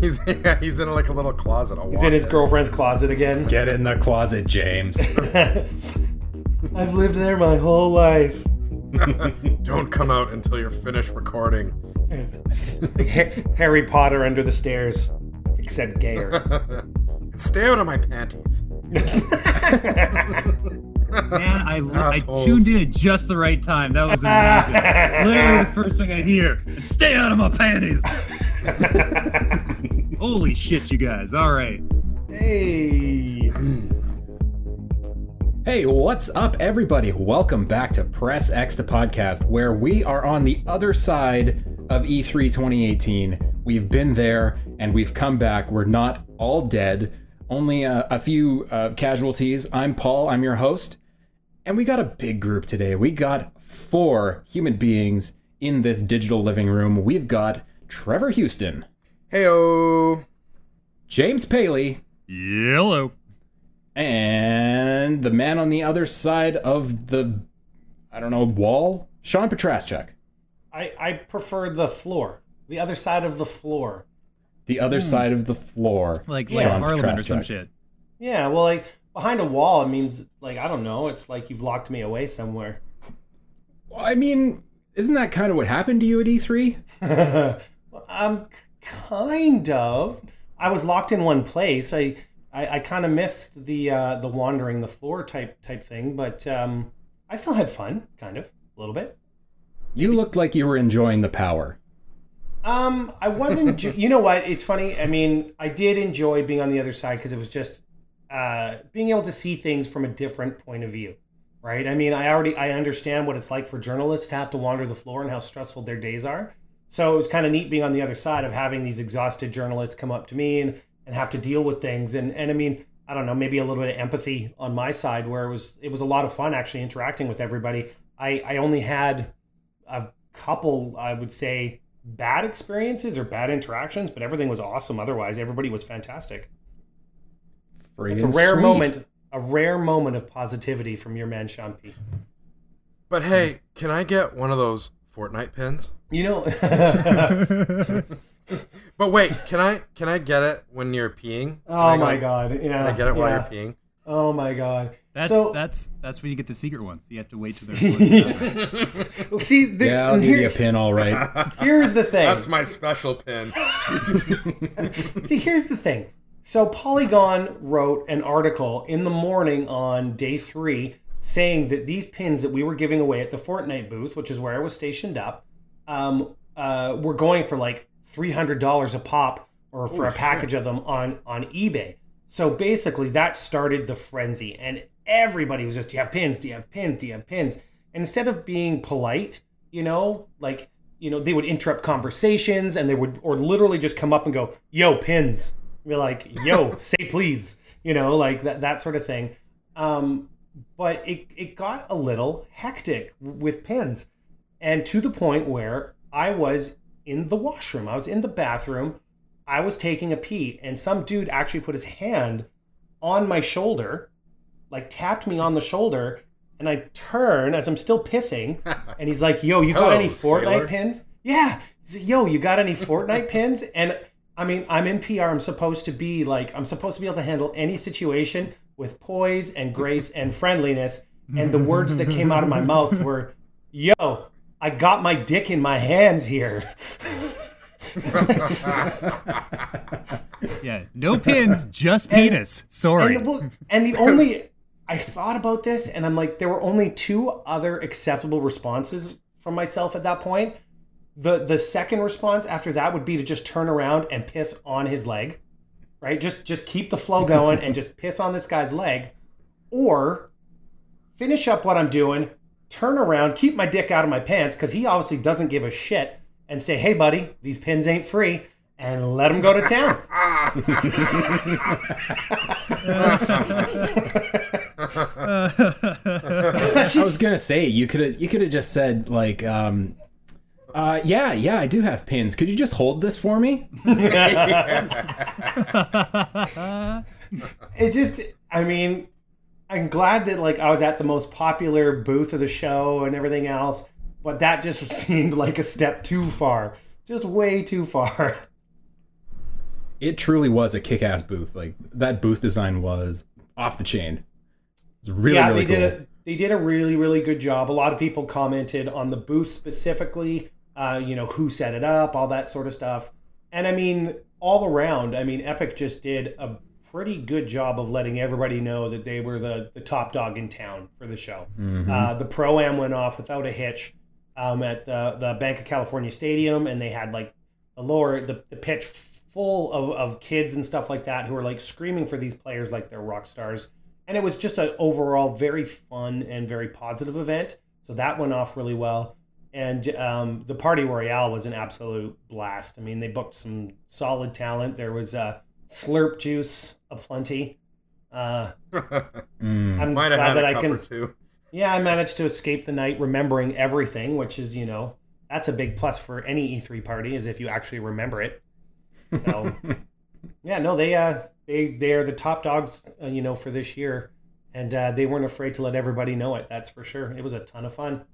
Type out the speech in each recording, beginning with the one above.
He's in like a little closet. He's in his girlfriend's closet again. Get in the closet, James. I've lived there my whole life. Don't come out until you're finished recording. Like Harry Potter under the stairs, except gayer. Stay out of my panties. Man, I tuned in just the right time. That was amazing. Literally the first thing I hear. Stay out of my panties. Holy shit, you guys. All right. Hey. Hey, what's up, everybody? Welcome back to Press X the podcast, where we are on the other side of E3 2018. We've been there, and we've come back. We're not all dead. Only a few casualties. I'm Paul. I'm your host. And we got a big group today. We got four human beings in this digital living room. We've got Trevor Houston. Heyo. James Paley. Yellow. And the man on the other side of the, I don't know, wall? Sean Petraschek. I prefer the floor. The other side of the floor. The other side of the floor. Like Parliament or some shit. Yeah, well, like, behind a wall, it means, like, I don't know. It's like you've locked me away somewhere. Well, I mean, isn't that kind of what happened to you at E3? Well, kind of. I was locked in one place. I kind of missed the wandering the floor type thing, but I still had fun, kind of, a little bit. You looked like you were enjoying the power. I wasn't, you know what, it's funny, I mean, I did enjoy being on the other side because it was just, being able to see things from a different point of view, right? I mean, I understand what it's like for journalists to have to wander the floor and how stressful their days are. So it was kind of neat being on the other side of having these exhausted journalists come up to me and have to deal with things. And I mean, I don't know, maybe a little bit of empathy on my side where it was a lot of fun actually interacting with everybody. I only had a couple, I would say, bad experiences or bad interactions, but everything was awesome otherwise. Everybody was fantastic. It's a rare moment of positivity from your man Sean P. But hey, can I get one of those Fortnite pins? You know. But wait, can I get it when you're peeing? Oh my god. Yeah. Can I get it while you're peeing? Oh my god. That's where you get the secret ones. You have to wait till they're full. See, yeah, I'll give you a pin, all right. Here's the thing. That's my special pin. See, here's the thing. So Polygon wrote an article in the morning on day 3 saying that these pins that we were giving away at the Fortnite booth, which is where I was stationed up, were going for like $300 a pop or for package of them on eBay. So basically, that started the frenzy, and everybody was just, do you have pins? Do you have pins? Do you have pins? And instead of being polite, you know, like, you know, they would interrupt conversations and they would, or literally just come up and go, yo, pins. We're like, yo, say please, you know, like that sort of thing. But it got a little hectic with pins, and to the point where I was in the washroom. I was in the bathroom. I was taking a pee, and some dude actually put his hand on my shoulder, like tapped me on the shoulder, and I turn as I'm still pissing, and he's like, yo, you got any Fortnite pins? Yeah. He's like, yo, you got any Fortnite pins? And I mean, I'm in PR. I'm supposed to be able to handle any situation with poise and grace and friendliness. And the words that came out of my mouth were, yo, I got my dick in my hands here. Yeah, no pins, just penis. Sorry. And the only, I thought about this, and I'm like, there were only two other acceptable responses from myself at that point. The second response after that would be to just turn around and piss on his leg, right? Just keep the flow going and just piss on this guy's leg, or finish up what I'm doing, turn around, keep my dick out of my pants because he obviously doesn't give a shit, and say, hey, buddy, these pins ain't free, and let them go to town. I was going to say, you could have just said, like, yeah, I do have pins. Could you just hold this for me? It just, I mean, I'm glad that, like, I was at the most popular booth of the show and everything else. But that just seemed like a step too far. Just way too far. it truly was a kick-ass booth. Like, that booth design was off the chain. It's really, really cool. They did a really, really good job. A lot of people commented on the booth specifically, you know, who set it up, all that sort of stuff. And I mean, all around, I mean, Epic just did a pretty good job of letting everybody know that they were the top dog in town for the show. Mm-hmm. The Pro-Am went off without a hitch at the Banc of California Stadium, and they had like a lower, the pitch full of kids and stuff like that who were like screaming for these players like they're rock stars. And it was just an overall very fun and very positive event. So that went off really well. And the Party Royale was an absolute blast. I mean, they booked some solid talent. There was Slurp Juice aplenty. I'm might have glad had that a I cup can. Or two. Yeah, I managed to escape the night remembering everything, which is, you know, that's a big plus for any E3 party, is if you actually remember it. So, yeah, no, they are the top dogs, you know, for this year, and they weren't afraid to let everybody know it. That's for sure. It was a ton of fun.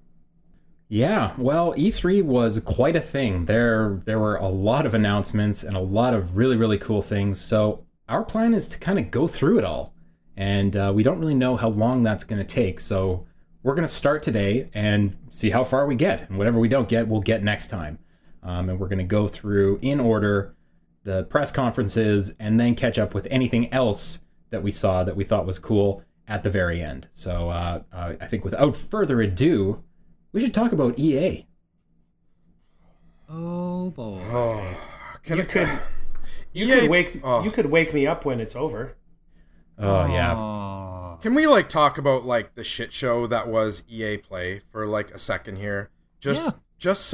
Yeah, well, E3 was quite a thing. There were a lot of announcements and a lot of really, really cool things. So our plan is to kind of go through it all, and we don't really know how long that's going to take. So we're going to start today and see how far we get, and whatever we don't get, we'll get next time. And we're going to go through in order the press conferences, and then catch up with anything else that we saw that we thought was cool at the very end. So I think without further ado, we should talk about EA. Oh boy! Oh, you could wake me up when it's over. Oh yeah. Can we like talk about like the shit show that was EA Play for like a second here? It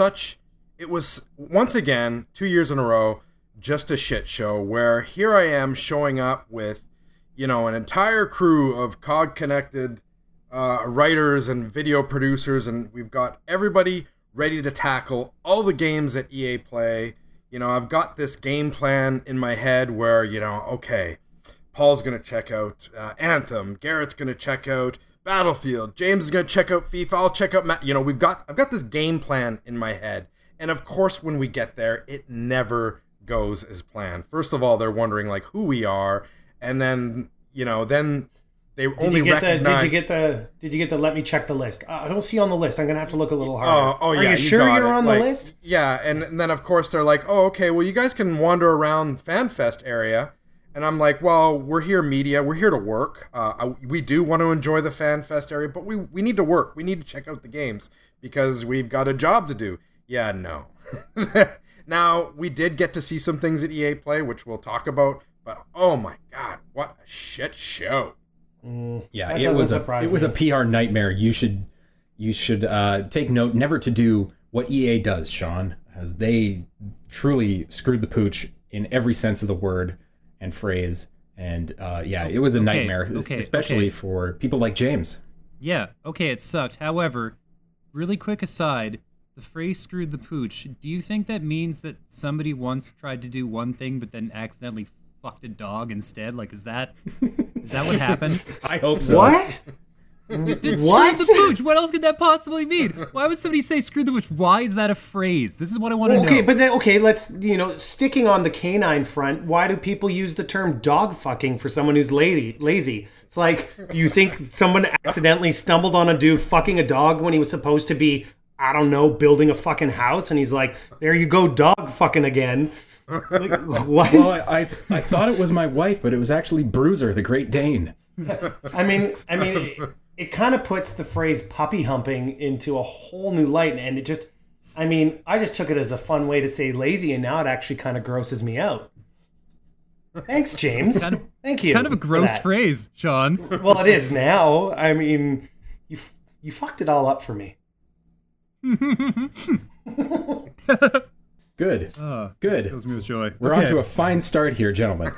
was once again 2 years in a row just a shit show, where here I am showing up with, you know, an entire crew of COG connected. Writers and video producers, and we've got everybody ready to tackle all the games that EA Play. You know, I've got this game plan in my head where, you know, okay, Paul's going to check out Anthem, Garrett's going to check out Battlefield, James is going to check out FIFA, I'll check out Matt. You know, I've got this game plan in my head, and of course when we get there, it never goes as planned. First of all, they're wondering like who we are, and then, you know, then they only recognize. Did you get the let me check the list? I don't see you on the list. I'm gonna have to look a little harder. Are you sure you're on the list? Yeah, and then of course they're like, oh, okay, well you guys can wander around FanFest area, and I'm like, well, we're here media, we're here to work. We do want to enjoy the FanFest area, but we need to work. We need to check out the games because we've got a job to do. Yeah, no. Now we did get to see some things at EA Play, which we'll talk about, but oh my god, what a shit show! Yeah, it was a PR nightmare. You should take note never to do what EA does, Sean, as they truly screwed the pooch in every sense of the word and phrase. And it was a nightmare, especially for people like James. Yeah, okay, it sucked. However, really quick aside, the phrase "screwed the pooch." Do you think that means that somebody once tried to do one thing but then accidentally fucked a dog instead? Like, is that what happened? I hope so. What? Screw the pooch. What else could that possibly mean? Why would somebody say screw the pooch? Why is that a phrase? This is what I want to know. Okay, but then, let's, sticking on the canine front, why do people use the term dog fucking for someone who's lazy? It's like, you think someone accidentally stumbled on a dude fucking a dog when he was supposed to be, I don't know, building a fucking house, and he's like, there you go, dog fucking again. Like, what? Well, I thought it was my wife, but it was actually Bruiser, the Great Dane. I mean, it kind of puts the phrase puppy humping into a whole new light, and it just, I mean, I just took it as a fun way to say lazy, and now it actually kind of grosses me out. Thanks, James. Thank you. It's kind of a gross phrase, Sean. Well, it is now. I mean, you fucked it all up for me. Good. Good. It fills me with joy. We're on to a fine start here, gentlemen.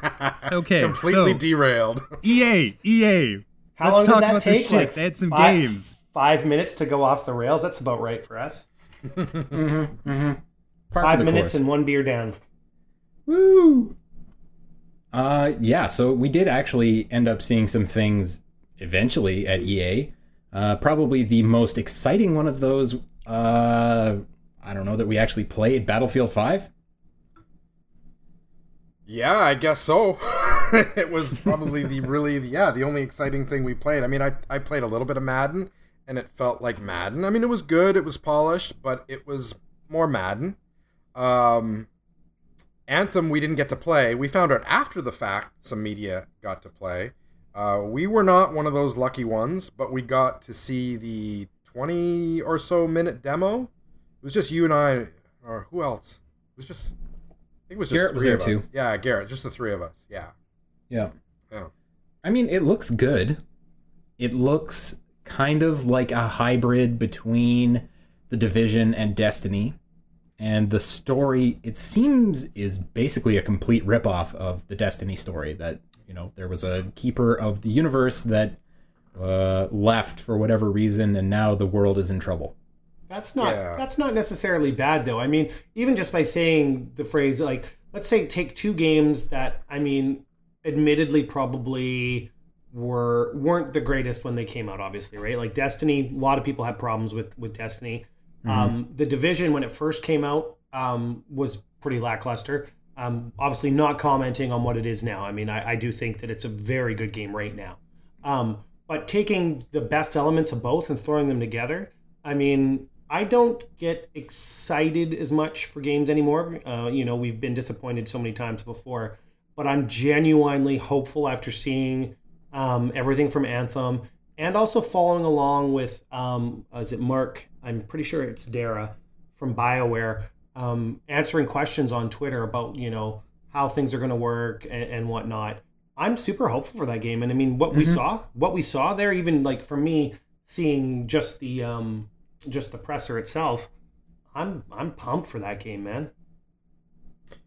Okay. Completely derailed. EA. How long did that take? Like, they had some games. 5 minutes to go off the rails. That's about right for us. Mm-hmm, mm-hmm. 5 minutes and one beer down. Woo! Yeah, so we did actually end up seeing some things eventually at EA. Probably the most exciting one of those... I don't know that we actually played Battlefield 5. Yeah, I guess so. It was probably the only exciting thing we played. I mean, I played a little bit of Madden, and it felt like Madden. I mean, it was good, it was polished, but it was more Madden. Anthem we didn't get to play. We found out after the fact some media got to play. We were not one of those lucky ones, but we got to see the 20 or so minute demo. It was just you and I, or who else? It was just... I think it was just Garrett was there too. Yeah, Garrett, just the three of us. Yeah. I mean, it looks good. It looks kind of like a hybrid between The Division and Destiny, and the story, it seems, is basically a complete ripoff of the Destiny story. That, you know, there was a keeper of the universe that left for whatever reason, and now the world is in trouble. That's not necessarily bad, though. I mean, even just by saying the phrase, like, let's say take two games that, I mean, admittedly probably weren't the greatest when they came out, obviously, right? Like Destiny, a lot of people had problems with Destiny. Mm-hmm. The Division, when it first came out, was pretty lackluster. Obviously not commenting on what it is now. I mean, I do think that it's a very good game right now. But taking the best elements of both and throwing them together, I mean... I don't get excited as much for games anymore. You know, we've been disappointed so many times before, but I'm genuinely hopeful after seeing everything from Anthem and also following along with, is it Mark? I'm pretty sure it's Dara from BioWare, answering questions on Twitter about, you know, how things are going to work and whatnot. I'm super hopeful for that game. And I mean, what we saw there, even like for me seeing just the presser itself, I'm pumped for that game, man.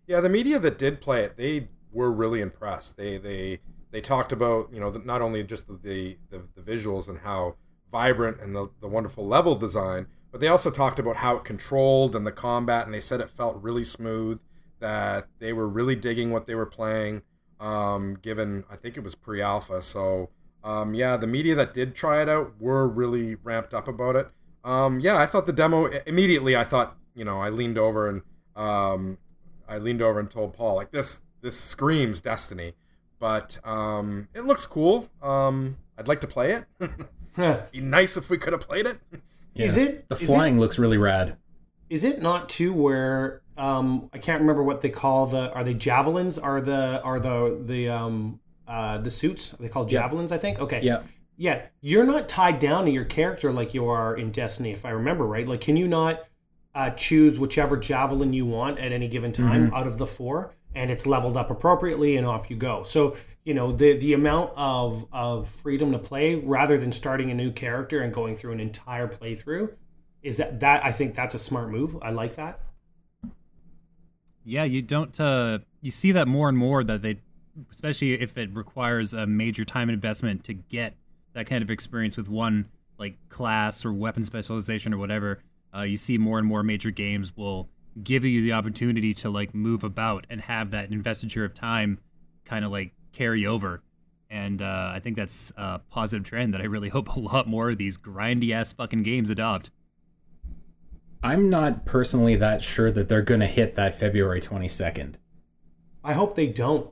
Yeah, the media that did play it, they were really impressed. They talked about, you know, not only just the visuals and how vibrant and the wonderful level design, but they also talked about how it controlled and the combat, and they said it felt really smooth, that they were really digging what they were playing, given, I think it was pre-alpha. So, yeah, the media that did try it out were really ramped up about it. Yeah, I thought the demo immediately. I thought, you know, I leaned over and told Paul, like, this screams Destiny, but it looks cool. I'd like to play it. It'd be nice if we could have played it. Yeah. The flying looks really rad. Is it not too where I can't remember what they call are they javelins? Are the suits? Are they called javelins? Yeah. I think. Okay. Yeah. Yeah, you're not tied down to your character like you are in Destiny, if I remember right. Like, can you not choose whichever javelin you want at any given time out of the four, and it's leveled up appropriately, and off you go? So, you know, the amount of freedom to play, rather than starting a new character and going through an entire playthrough, is that I think that's a smart move. I like that. Yeah, you don't... you see that more and more, that they... Especially if it requires a major time investment to get that kind of experience with one, like, class or weapon specialization or whatever, you see more and more major games will give you the opportunity to, like, move about and have that investiture of time kind of, like, carry over. And I think that's a positive trend that I really hope a lot more of these grindy-ass fucking games adopt. I'm not personally that sure that they're going to hit that February 22nd. I hope they don't.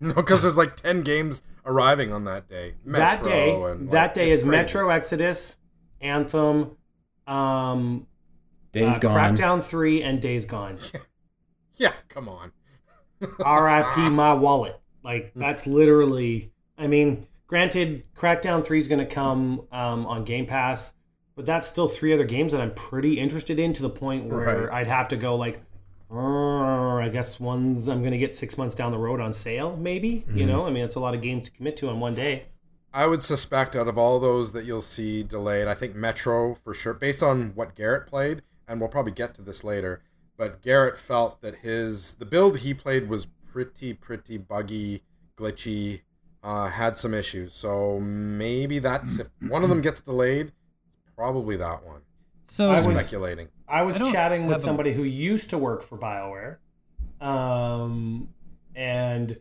No, because there's like 10 games arriving on that day. That day is crazy. Metro Exodus, Anthem, Days Gone, Crackdown 3, and Days Gone. Yeah, come on. R.I.P. my wallet. Like, that's literally... I mean, granted, Crackdown 3 is going to come on Game Pass, but that's still three other games that I'm pretty interested in, to the point where I'd have to go like... I guess I'm going to get 6 months down the road on sale, maybe. You know, I mean, it's a lot of games to commit to in one day. I would suspect out of all those that you'll see delayed, I think Metro for sure, based on what Garrett played, and we'll probably get to this later, but Garrett felt that the build he played was pretty buggy, glitchy, had some issues. So maybe that's, if one of them gets delayed, probably that one. So I was speculating. I was chatting with somebody who used to work for BioWare, and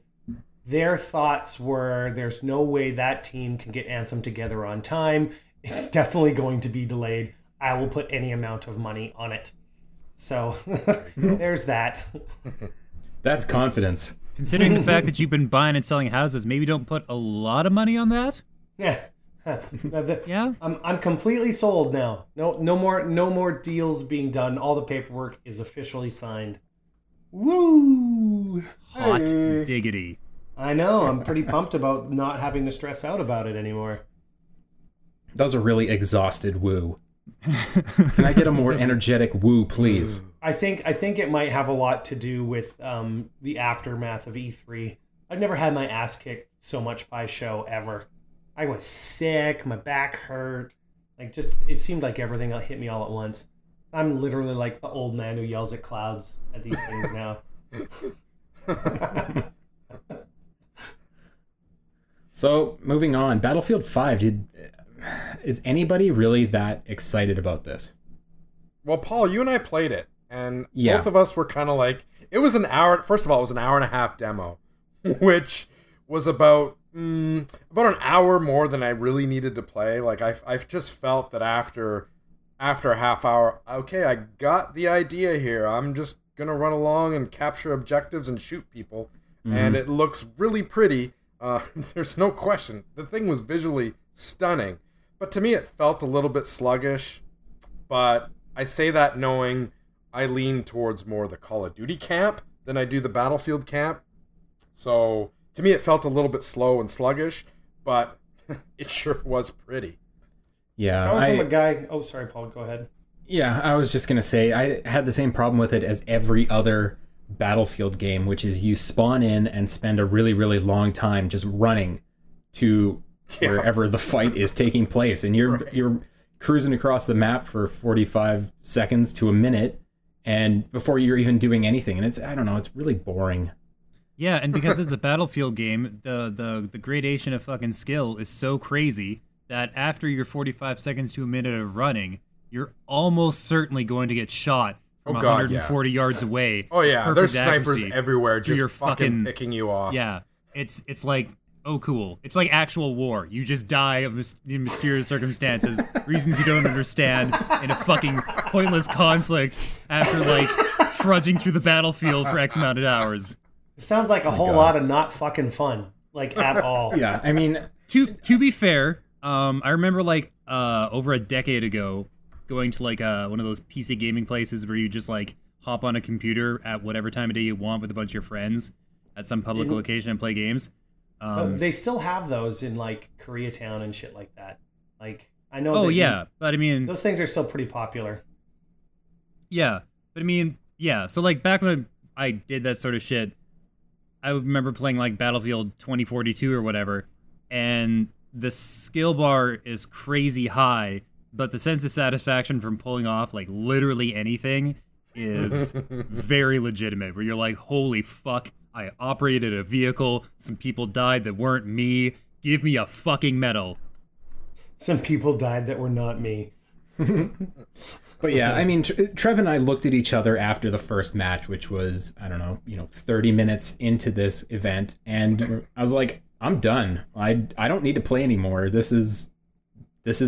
their thoughts were, there's no way that team can get Anthem together on time. It's definitely going to be delayed. I will put any amount of money on it. So there's that. That's confidence. Considering the fact that you've been buying and selling houses, maybe don't put a lot of money on that? Yeah. Yeah? I'm completely sold now. No more deals being done. All the paperwork is officially signed. Woo! Hot diggity. I know. I'm pretty pumped about not having to stress out about it anymore. That was a really exhausted woo. Can I get a more energetic woo, please? I think it might have a lot to do with the aftermath of E3. I've never had my ass kicked so much by a show ever. I was sick. My back hurt. Like, just it seemed like everything hit me all at once. I'm literally like the old man who yells at clouds at these things now. So, moving on. Battlefield 5, is anybody really that excited about this? Well, Paul, you and I played it, and both of us were kind of like, it was an hour, first of all, it was an hour and a half demo, which was about an hour more than I really needed to play. Like, I've just felt that after a half hour, okay, I got the idea here. I'm just going to run along and capture objectives and shoot people, and it looks really pretty. There's no question. The thing was visually stunning, but to me it felt a little bit sluggish. But I say that knowing I lean towards more the Call of Duty camp than I do the Battlefield camp. So to me it felt a little bit slow and sluggish, but it sure was pretty. Yeah. Oh, sorry, Paul. Go ahead. Yeah, I was just going to say, I had the same problem with it as every other Battlefield game, which is you spawn in and spend a really, really long time just running to wherever the fight is taking place, and you're cruising across the map for 45 seconds to a minute, and before you're even doing anything, and it's really boring. Yeah, and because it's a Battlefield game, the gradation of fucking skill is so crazy that after your 45 seconds to a minute of running, you're almost certainly going to get shot from 140 yards away. Oh yeah, there's snipers everywhere just fucking picking you off. Yeah, it's like, oh cool. It's like actual war. You just die of mysterious circumstances, reasons you don't understand, in a fucking pointless conflict after like trudging through the battlefield for X amount of hours. It sounds like a whole lot of not fucking fun, like at all. Yeah, I mean, to be fair, I remember like over a decade ago, going to like one of those PC gaming places where you just like hop on a computer at whatever time of day you want with a bunch of your friends at some public location and play games. They still have those in like Koreatown and shit like that. Like I know. Oh yeah, but I mean those things are still pretty popular. Yeah, but I mean So like back when I did that sort of shit, I remember playing like Battlefield 2042 or whatever, and the skill bar is crazy high. But the sense of satisfaction from pulling off, like, literally anything is very legitimate. Where you're like, holy fuck, I operated a vehicle. Some people died that weren't me. Give me a fucking medal. Some people died that were not me. But yeah, I mean, Trev and I looked at each other after the first match, which was, 30 minutes into this event. And I was like, I'm done. I don't need to play anymore. This is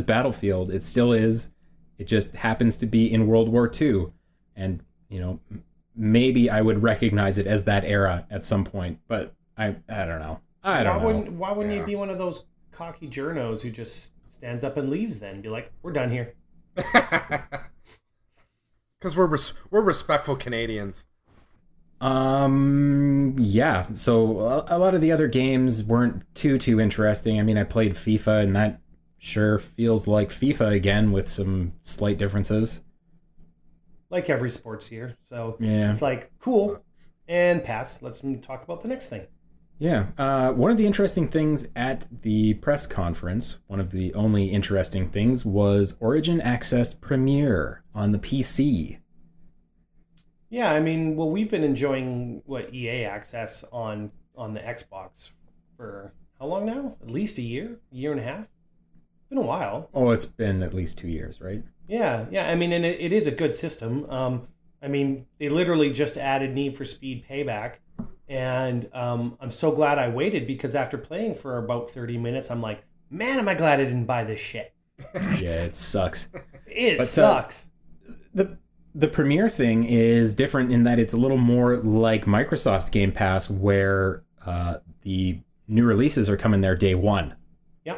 Battlefield. It still is. It just happens to be in World War II. And, maybe I would recognize it as that era at some point. But I don't know. Why wouldn't you be one of those cocky journos who just stands up and leaves then? And be like, we're done here. Because we're respectful Canadians. Yeah. So a lot of the other games weren't too interesting. I mean, I played FIFA and that sure feels like FIFA again with some slight differences. Like every sports here. So it's like, cool, and pass. Let's talk about the next thing. Yeah. One of the interesting things at the press conference, one of the only interesting things, was Origin Access Premiere on the PC. Yeah, I mean, well, we've been enjoying EA Access on the Xbox for how long now? At least a year and a half? Been a while. Oh, it's been at least 2 years, right? Yeah. I mean, and it is a good system. I mean, they literally just added Need for Speed Payback, and I'm so glad I waited, because after playing for about 30 minutes, I'm like, man, am I glad I didn't buy this shit. Yeah, it sucks. It sucks. The the Premiere thing is different in that it's a little more like Microsoft's Game Pass, where the new releases are coming there day one. Yeah.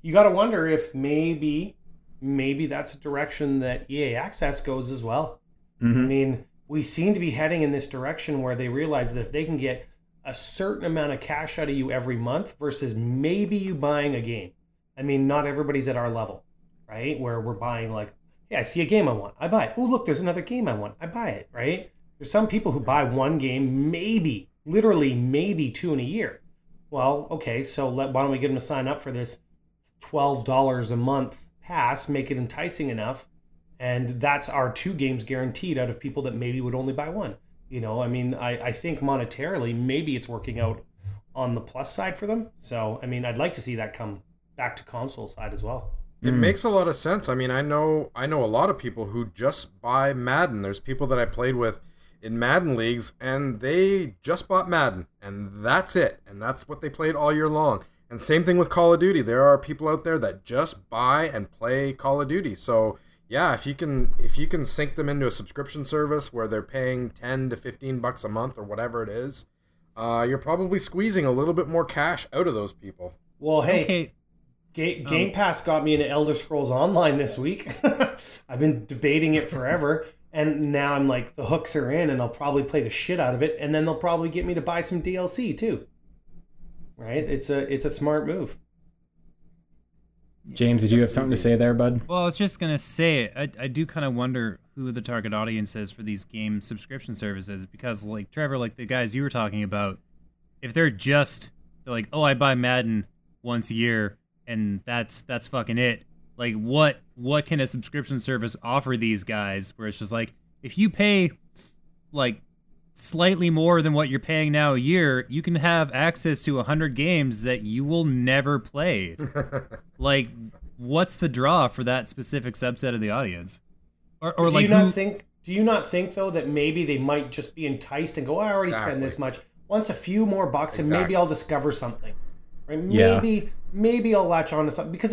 You got to wonder if maybe that's a direction that EA Access goes as well. Mm-hmm. I mean, we seem to be heading in this direction where they realize that if they can get a certain amount of cash out of you every month versus maybe you buying a game. I mean, not everybody's at our level, right? Where we're buying like, yeah, I see a game I want, I buy it. Oh, look, there's another game I want, I buy it, right? There's some people who buy one game, maybe, literally maybe two in a year. Well, okay, so why don't we get them to sign up for this $12 a month pass, make it enticing enough, and that's our two games guaranteed out of people that maybe would only buy one. You know, I mean, I think monetarily, maybe it's working out on the plus side for them. So, I mean, I'd like to see that come back to console side as well. It makes a lot of sense. I mean, I know a lot of people who just buy Madden. There's people that I played with in Madden leagues, and they just bought Madden, and that's it. And that's what they played all year long. And same thing with Call of Duty. There are people out there that just buy and play Call of Duty. So, yeah, if you can sync them into a subscription service where they're paying $10 to $15 a month or whatever it is, you're probably squeezing a little bit more cash out of those people. Well, hey, okay. Game Pass got me into Elder Scrolls Online this week. I've been debating it forever, and now I'm like, the hooks are in, and I'll probably play the shit out of it, and then they'll probably get me to buy some DLC too. Right? It's a smart move. James, did you have something to say there, bud? Well, I was just going to say, I do kind of wonder who the target audience is for these game subscription services, because like Trevor, like the guys you were talking about, if they're like, oh, I buy Madden once a year and that's fucking it. Like what can a subscription service offer these guys where it's just like, if you pay like slightly more than what you're paying now a year, you can have access to 100 games that you will never play. Like, what's the draw for that specific subset of the audience? Or like, do you not think though that maybe they might just be enticed and go, I already spend this much. Once a few more bucks, and maybe I'll discover something. Right? Yeah. Maybe I'll latch on to something, because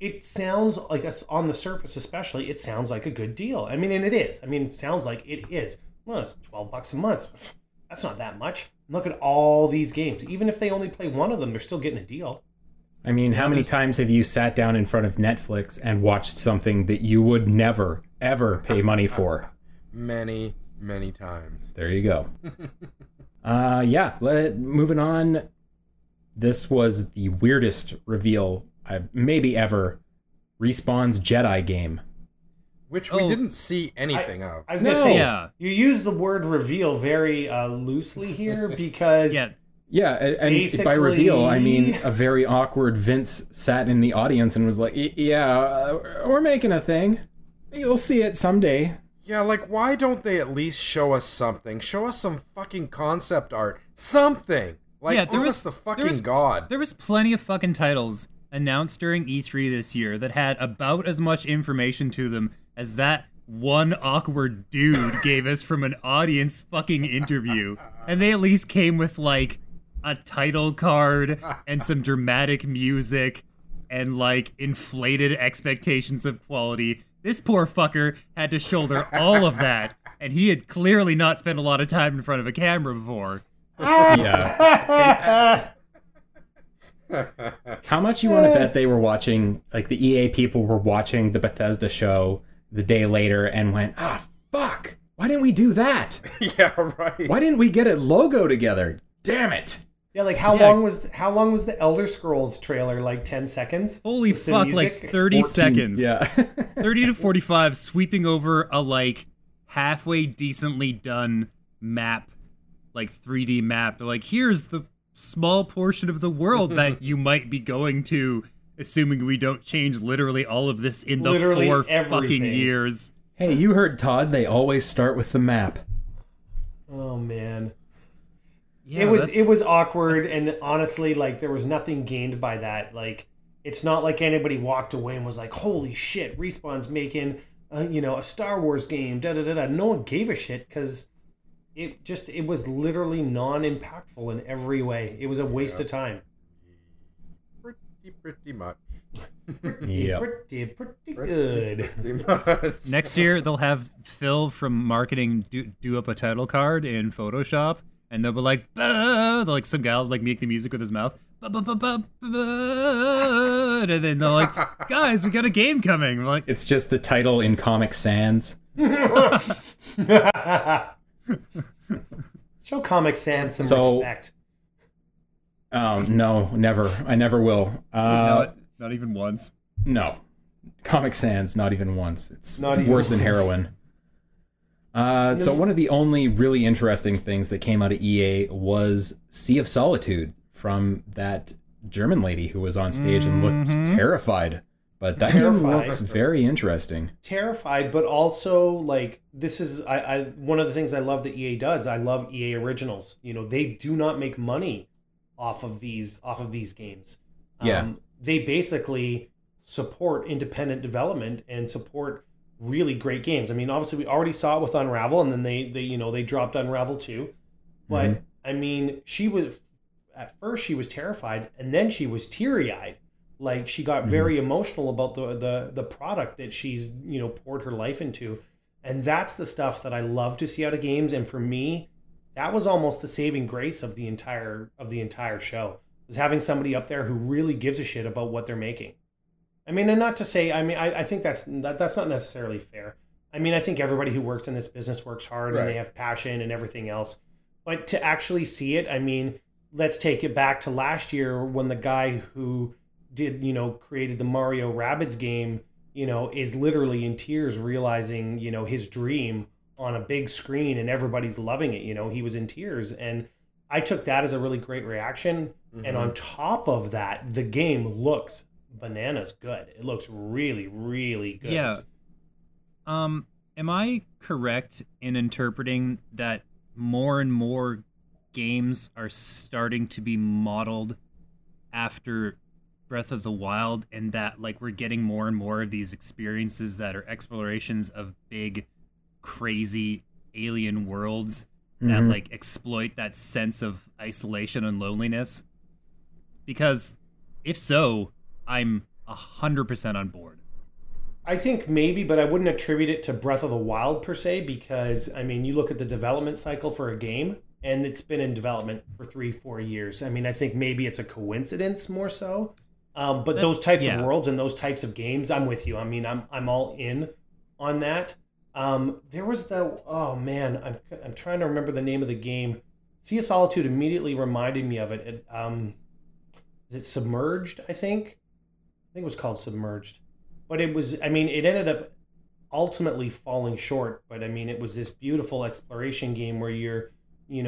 it sounds like, on the surface especially, it sounds like a good deal. I mean, and it is. I mean, it sounds like it is. Well, it's $12 a month. That's not that much. Look at all these games. Even if they only play one of them, they're still getting a deal. I mean, how many times have you sat down in front of Netflix and watched something that you would never, ever pay money for? Many, many times. There you go. Moving on. This was the weirdest reveal maybe ever. Respawn's Jedi game. Which we didn't see anything of. I was going to say, you use the word reveal very loosely here, because... Yeah, and basically... by reveal, I mean a very awkward Vince sat in the audience and was like, yeah, we're making a thing. You'll see it someday. Yeah, like, why don't they at least show us something? Show us some fucking concept art. Something! Like, yeah, God. There was plenty of fucking titles announced during E3 this year that had about as much information to them as that one awkward dude gave us from an audience fucking interview. And they at least came with, like, a title card and some dramatic music and, like, inflated expectations of quality. This poor fucker had to shoulder all of that, and he had clearly not spent a lot of time in front of a camera before. Yeah. How much you want to bet they were watching, like, the EA people were watching the Bethesda show the day later and went, fuck, why didn't we do that? Yeah, right. Why didn't we get a logo together? Damn it. Yeah, like, how long was the Elder Scrolls trailer? Like 10 seconds? Holy fuck, like 30 seconds. Yeah. 30 to 45 sweeping over a, like, halfway decently done map, like 3D map. They're like, here's the small portion of the world that you might be going to, assuming we don't change literally all of this in the literally 4 everything. Fucking years. Hey, you heard Todd, they always start with the map. Oh man. Yeah, it was awkward, and honestly, like, there was nothing gained by that. Like, it's not like anybody walked away and was like, holy shit, Respawn's making a Star Wars game, da da da da. No one gave a shit, because it was literally non-impactful in every way. It was a waste of time. Pretty much. Pretty good. Pretty Next year, they'll have Phil from marketing do up a title card in Photoshop, and they'll be like, bah! They'll like some guy will like make the music with his mouth, and then they're like, guys, we got a game coming. We're like, it's just the title in Comic Sans. Show Comic Sans some respect. No, never. I never will. Not even once. No. Comic Sans, not even once. It's worse than heroin. So one of the only really interesting things that came out of EA was Sea of Solitude from that German lady who was on stage and looked terrified. But that game looks very interesting. Terrified, but also, like, this is one of the things I love that EA does. I love EA Originals. You know, they do not make money off of these games. Yeah. They basically support independent development and support really great games. I mean, obviously, we already saw it with Unravel, and then they dropped Unravel 2. But I mean, at first she was terrified, and then she was teary-eyed, like she got very emotional about the product that she's poured her life into, and that's the stuff that I love to see out of games. And for me, that was almost the saving grace of the entire show. Is having somebody up there who really gives a shit about what they're making. I mean, and not to say, I think that's not necessarily fair. I mean, I think everybody who works in this business works hard and they have passion and everything else. But to actually see it, I mean, let's take it back to last year when the guy who created the Mario Rabbids game, is literally in tears realizing, his dream on a big screen and everybody's loving it. He was in tears, and I took that as a really great reaction. Mm-hmm. And on top of that, the game looks bananas good. It looks really, really good. Yeah. Am I correct in interpreting that more and more games are starting to be modeled after Breath of the Wild, and that like we're getting more and more of these experiences that are explorations of big, crazy alien worlds that like exploit that sense of isolation and loneliness? Because if so, I'm 100% on board. I think maybe, but I wouldn't attribute it to Breath of the Wild per se, because I mean, you look at the development cycle for a game and it's been in development for 3-4 years. I mean, I think maybe it's a coincidence more so, but those types of worlds and those types of games, I'm with you. I mean, I'm all in on that. There was I'm trying to remember the name of the game. Sea of Solitude immediately reminded me of it. Is it Submerged? I think it was called Submerged, but it was, I mean, it ended up ultimately falling short, but I mean, it was this beautiful exploration game where the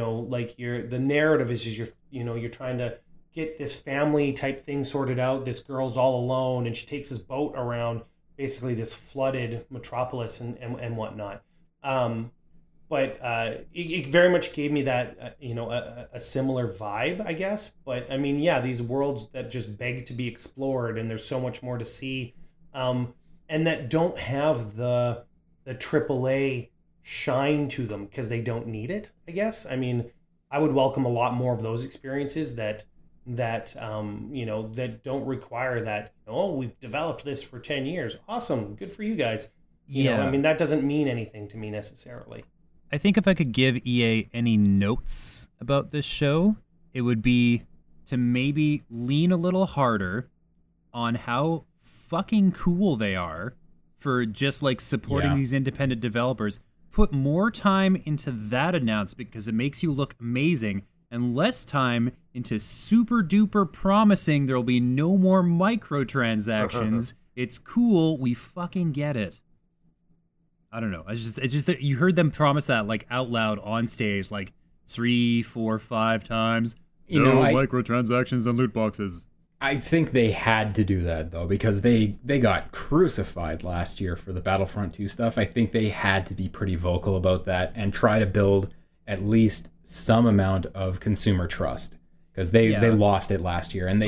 narrative is just you're trying to get this family type thing sorted out. This girl's all alone and she takes this boat around basically this flooded metropolis and whatnot. It very much gave me that, a similar vibe, I guess. But I mean, yeah, these worlds that just beg to be explored and there's so much more to see, and that don't have the AAA shine to them because they don't need it, I guess. I mean, I would welcome a lot more of those experiences that don't require that, we've developed this for 10 years. Awesome. Good for you guys. I mean, that doesn't mean anything to me necessarily. I think if I could give EA any notes about this show, it would be to maybe lean a little harder on how fucking cool they are for just like supporting these independent developers. Put more time into that announcement because it makes you look amazing, and less time into super duper promising there'll be no more microtransactions. It's cool, we fucking get it. I don't know. It's just that you heard them promise that like out loud on stage like 3, 4, 5 times. No microtransactions and loot boxes. I think they had to do that though, because they got crucified last year for the Battlefront 2 stuff. I think they had to be pretty vocal about that and try to build at least some amount of consumer trust, because they lost it last year and they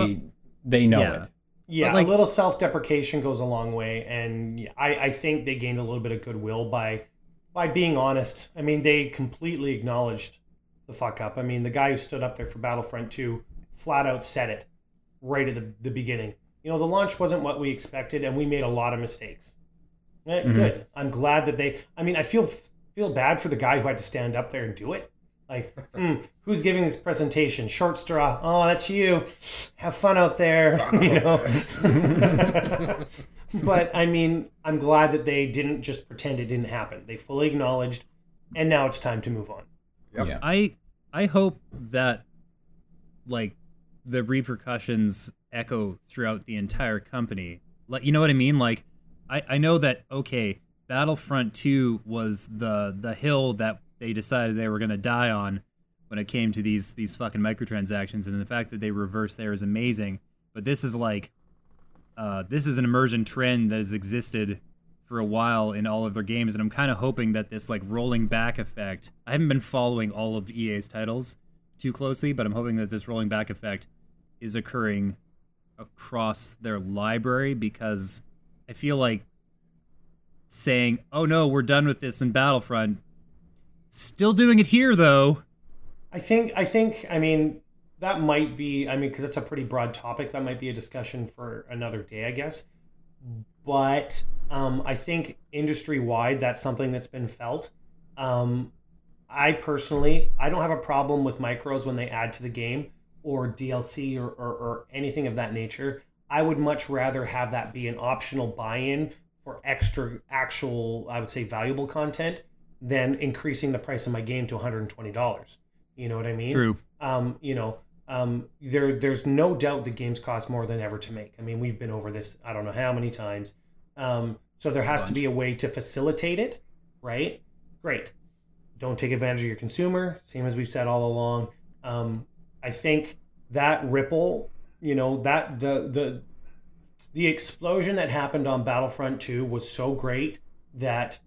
know it. Yeah, like, a little self-deprecation goes a long way, and I think they gained a little bit of goodwill by being honest. I mean, they completely acknowledged the fuck up. I mean, the guy who stood up there for Battlefront 2 flat out said it right at the beginning. you know, the launch wasn't what we expected, and we made a lot of mistakes. Mm-hmm. Good. I'm glad that they... I mean, I feel bad for the guy who had to stand up there and do it. Like, who's giving this presentation? Short straw. Oh, that's you. Have fun out there. You know. But, I mean, I'm glad that they didn't just pretend it didn't happen. They fully acknowledged, and now it's time to move on. Yep. Yeah. I hope that, like, the repercussions echo throughout the entire company. Like, you know what I mean? Like, I know that, okay, Battlefront 2 was the hill that they decided they were going to die on when it came to these fucking microtransactions, and the fact that they reversed there is amazing. But this is like, this is an emergent trend that has existed for a while in all of their games, and I'm kind of hoping that this like rolling back effect, I haven't been following all of EA's titles too closely, but I'm hoping that this rolling back effect is occurring across their library, because I feel like saying, oh no, we're done with this in Battlefront, still doing it here though. I think, I mean, that might be, I mean, because it's a pretty broad topic, that might be a discussion for another day, I guess. But I think industry-wide, that's something that's been felt. I personally, I don't have a problem with micros when they add to the game or DLC or anything of that nature. I would much rather have that be an optional buy-in for extra actual, I would say, valuable content than increasing the price of my game to $120. You know what I mean? True. You know, there's no doubt that games cost more than ever to make. I mean, we've been over this I don't know how many times. So there has to be a way to facilitate it, right? Great. Don't take advantage of your consumer, same as we've said all along. I think that ripple, you know, that the explosion that happened on Battlefront 2 was so great that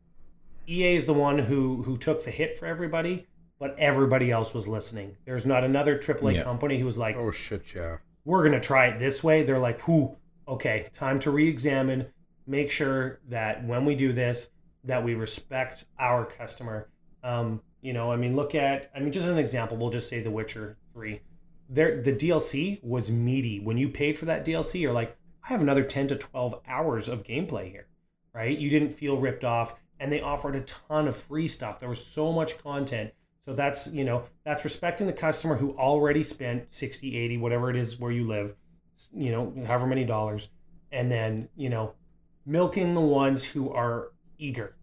EA is the one who took the hit for everybody, but everybody else was listening. There's not another AAA company who was like, oh shit, yeah, we're gonna try it this way. They're like, whoo, okay, time to re-examine, make sure that when we do this, that we respect our customer. You know, I mean, look at, I mean, just as an example, we'll just say The Witcher 3. The DLC was meaty. When you paid for that DLC, you're like, I have another 10 to 12 hours of gameplay here, right? You didn't feel ripped off, and they offered a ton of free stuff. There was so much content. So that's, you know, that's respecting the customer who already spent 60, 80, whatever it is where you live, you know, however many dollars, and then, you know, milking the ones who are eager.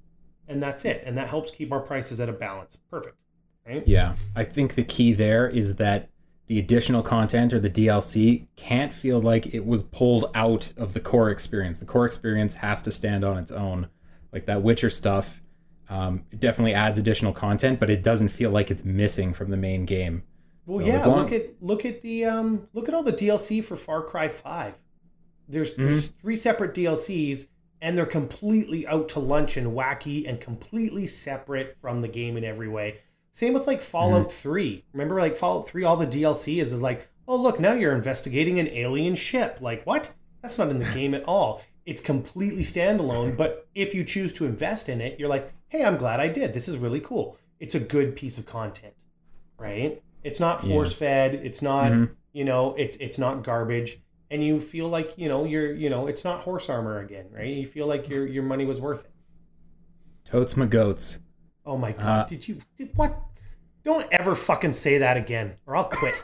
And that's it. And that helps keep our prices at a balance. Perfect. Right? Yeah. I think the key there is that the additional content or the DLC can't feel like it was pulled out of the core experience. The core experience has to stand on its own. Like that Witcher stuff, it definitely adds additional content, but it doesn't feel like it's missing from the main game. Well, so yeah, look at all the DLC for Far Cry 5. There's three separate DLCs, and they're completely out to lunch and wacky and completely separate from the game in every way. Same with like Fallout 3. Remember, like Fallout 3, all the DLC is like, oh, look, now you're investigating an alien ship. Like, what? That's not in the game at all. It's completely standalone. But if you choose to invest in it, you're like, hey, I'm glad I did. This is really cool. It's a good piece of content, right? It's not force-fed. It's not, you know, it's not garbage. And you feel like, you know, it's not horse armor again, right? You feel like your money was worth it. Totes my goats. Oh my God. What? Don't ever fucking say that again or I'll quit.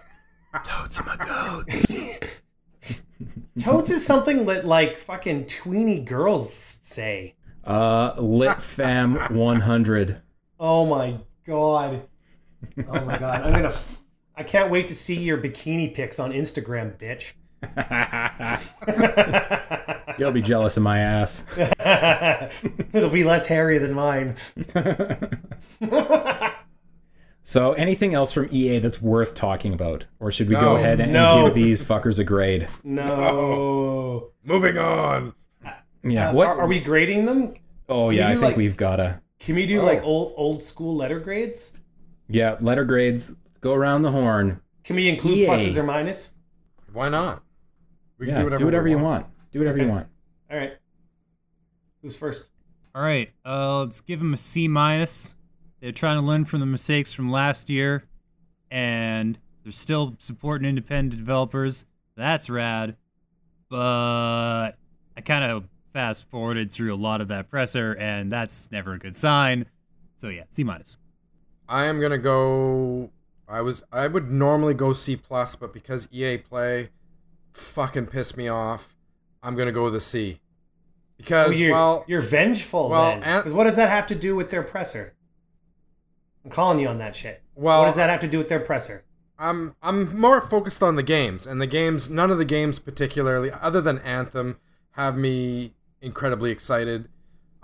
Totes my goats. Totes is something that like fucking tweeny girls say. Lit fam 100. Oh my God. Oh my God. I can't wait to see your bikini pics on Instagram, bitch. You'll be jealous of my ass. It'll be less hairy than mine. So anything else from EA that's worth talking about, or should we go ahead and give these fuckers a grade? No. Moving on. Yeah, what are we grading them? Oh yeah, I think like, we've gotta, can we do like old school letter grades? Yeah, letter grades. Let's go around the horn. Can we include EA pluses or minuses? Why not? We can do whatever you want. Do whatever you want. All right. Who's first? All right. Let's give them a C-. They're trying to learn from the mistakes from last year, and they're still supporting independent developers. That's rad. but I kind of fast forwarded through a lot of that presser, and that's never a good sign. So yeah, C-. I am gonna go. I would normally go C+, but because EA Play fucking pissed me off, I'm gonna go with a C. Because you're vengeful. Well, because what does that have to do with their presser? I'm calling you on that shit. Well, what does that have to do with their presser? I'm more focused on the games, and the games. None of the games, particularly, other than Anthem, have me incredibly excited.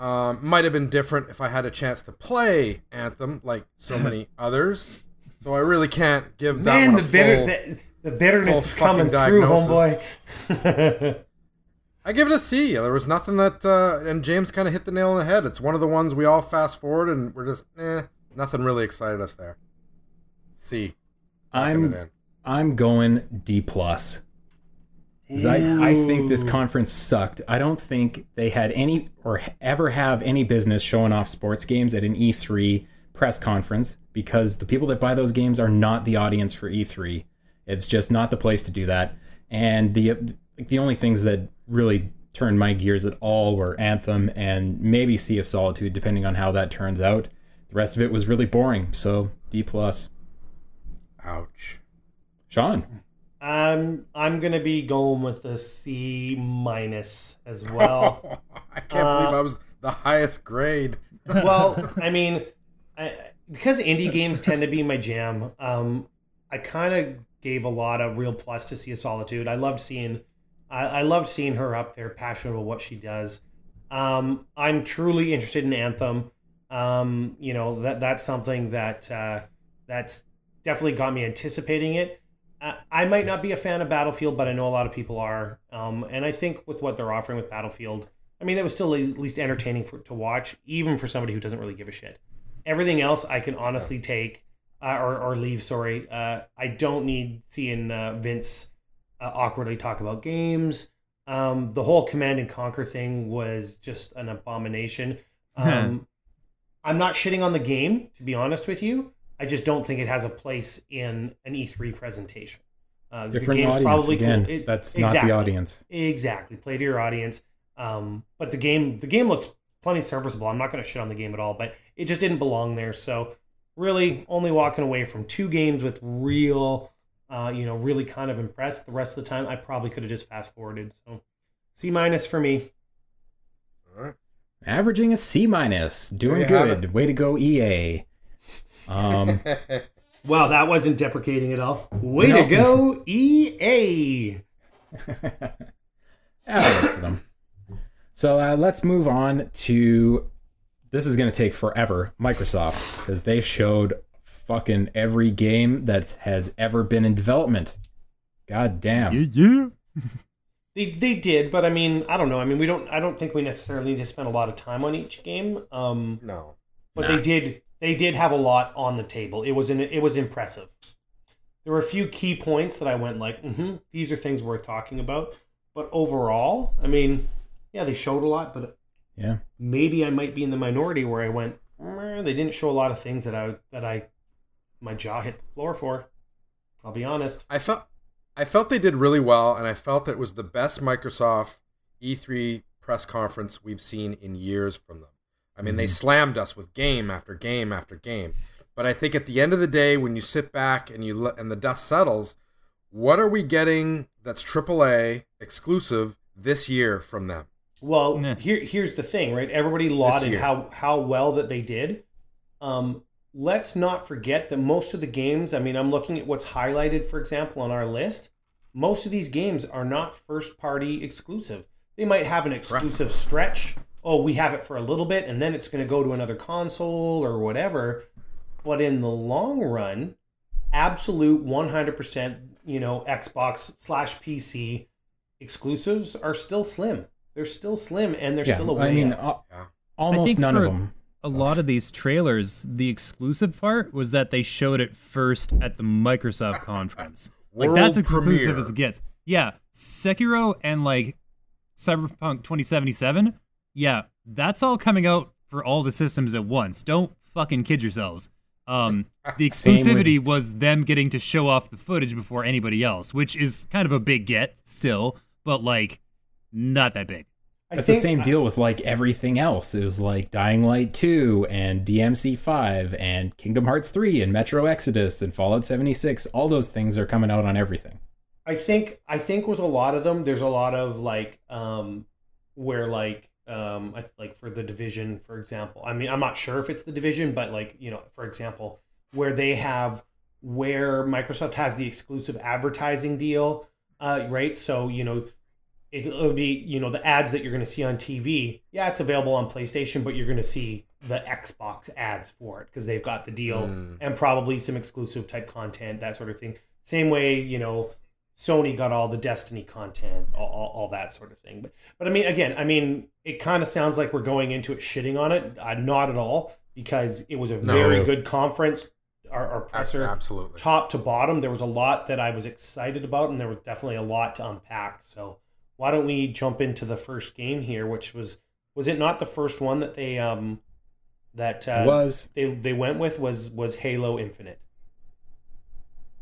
Might have been different if I had a chance to play Anthem, like so many others. So I really can't give that one a full, the bitterness is coming through, homeboy. I give it a C. There was nothing that, and James kind of hit the nail on the head. It's one of the ones we all fast forward, and we're just, nothing really excited us there. C. I'm going D+. I think this conference sucked. I don't think they had any or ever have any business showing off sports games at an E3 press conference because the people that buy those games are not the audience for E3. It's just not the place to do that. And the only things that really turned my gears at all were Anthem and maybe Sea of Solitude, depending on how that turns out. The rest of it was really boring. So D+. Ouch. Sean. I'm gonna be going with a C- as well. Oh, I can't believe I was the highest grade. Well, I mean, because indie games tend to be my jam, I kind of gave a lot of real plus to Sea of Solitude. I loved seeing her up there, passionate about what she does. I'm truly interested in Anthem. That's something that that's definitely got me anticipating it. I might not be a fan of Battlefield, but I know a lot of people are. And I think with what they're offering with Battlefield, I mean, it was still at least entertaining to watch, even for somebody who doesn't really give a shit. Everything else I can honestly take or leave, sorry. I don't need seeing Vince awkwardly talk about games. The whole Command and Conquer thing was just an abomination. I'm not shitting on the game, to be honest with you. I just don't think it has a place in an E3 presentation. Different game's audience, probably again. Cool. That's exactly, not the audience. Exactly. Play to your audience. But the game looks plenty serviceable. I'm not going to shit on the game at all, but it just didn't belong there. So really only walking away from two games with real, really kind of impressed. The rest of the time, I probably could have just fast-forwarded. So C- for me. All right. Averaging a C-. Doing good. Way to go, EA. Wow, that wasn't deprecating at all. Way to go, EA. So let's move on to, this is going to take forever, Microsoft, because they showed fucking every game that has ever been in development. God damn. Yeah. They did, but I mean, I don't know. I mean, I don't think we necessarily need to spend a lot of time on each game. No. But nah. They did have a lot on the table. It was impressive. There were a few key points that I went like, these are things worth talking about. But overall, I mean, yeah, they showed a lot, but yeah, maybe I might be in the minority where I went, they didn't show a lot of things that my jaw hit the floor for. I'll be honest. I felt they did really well, and I felt it was the best Microsoft E3 press conference we've seen in years from them. I mean, they slammed us with game after game after game. But I think at the end of the day, when you sit back and and the dust settles, what are we getting that's AAA exclusive this year from them? Well, here's the thing, right? Everybody lauded how well that they did. Let's not forget that most of the games, I mean, I'm looking at what's highlighted, for example, on our list. Most of these games are not first-party exclusive. They might have an exclusive stretch. Oh, we have it for a little bit, and then it's going to go to another console or whatever. But in the long run, absolute 100%, Xbox/PC exclusives are still slim. They're still slim, and they're still a way. I mean, almost none of them. A lot of these trailers, the exclusive part was that they showed it first at the Microsoft conference. Like, that's exclusive premiere. As it gets. Yeah, Sekiro and Cyberpunk 2077. Yeah, that's all coming out for all the systems at once. Don't fucking kid yourselves. The exclusivity was them getting to show off the footage before anybody else, which is kind of a big get still, but like not that big. That's the same deal with like everything else. It was like Dying Light 2 and DMC 5 and Kingdom Hearts 3 and Metro Exodus and Fallout 76. All those things are coming out on everything. I think with a lot of them, there's a lot of like like for The Division, for example. I mean, I'm not sure if it's The Division, but like, you know, for example, where they have Microsoft has the exclusive advertising deal, right? So, you know, it'll be, you know, the ads that you're going to see on TV. Yeah, it's available on PlayStation, but you're going to see the Xbox ads for it because they've got the deal and probably some exclusive type content, that sort of thing. Same way, you know, Sony got all the Destiny content, all that sort of thing. But I mean, again, I mean, it kind of sounds like we're going into it shitting on it. Not at all, because it was a very good conference. Our presser, absolutely, top to bottom. There was a lot that I was excited about, and there was definitely a lot to unpack. So why don't we jump into the first game here, which was it not the first one that they they went with was Halo Infinite.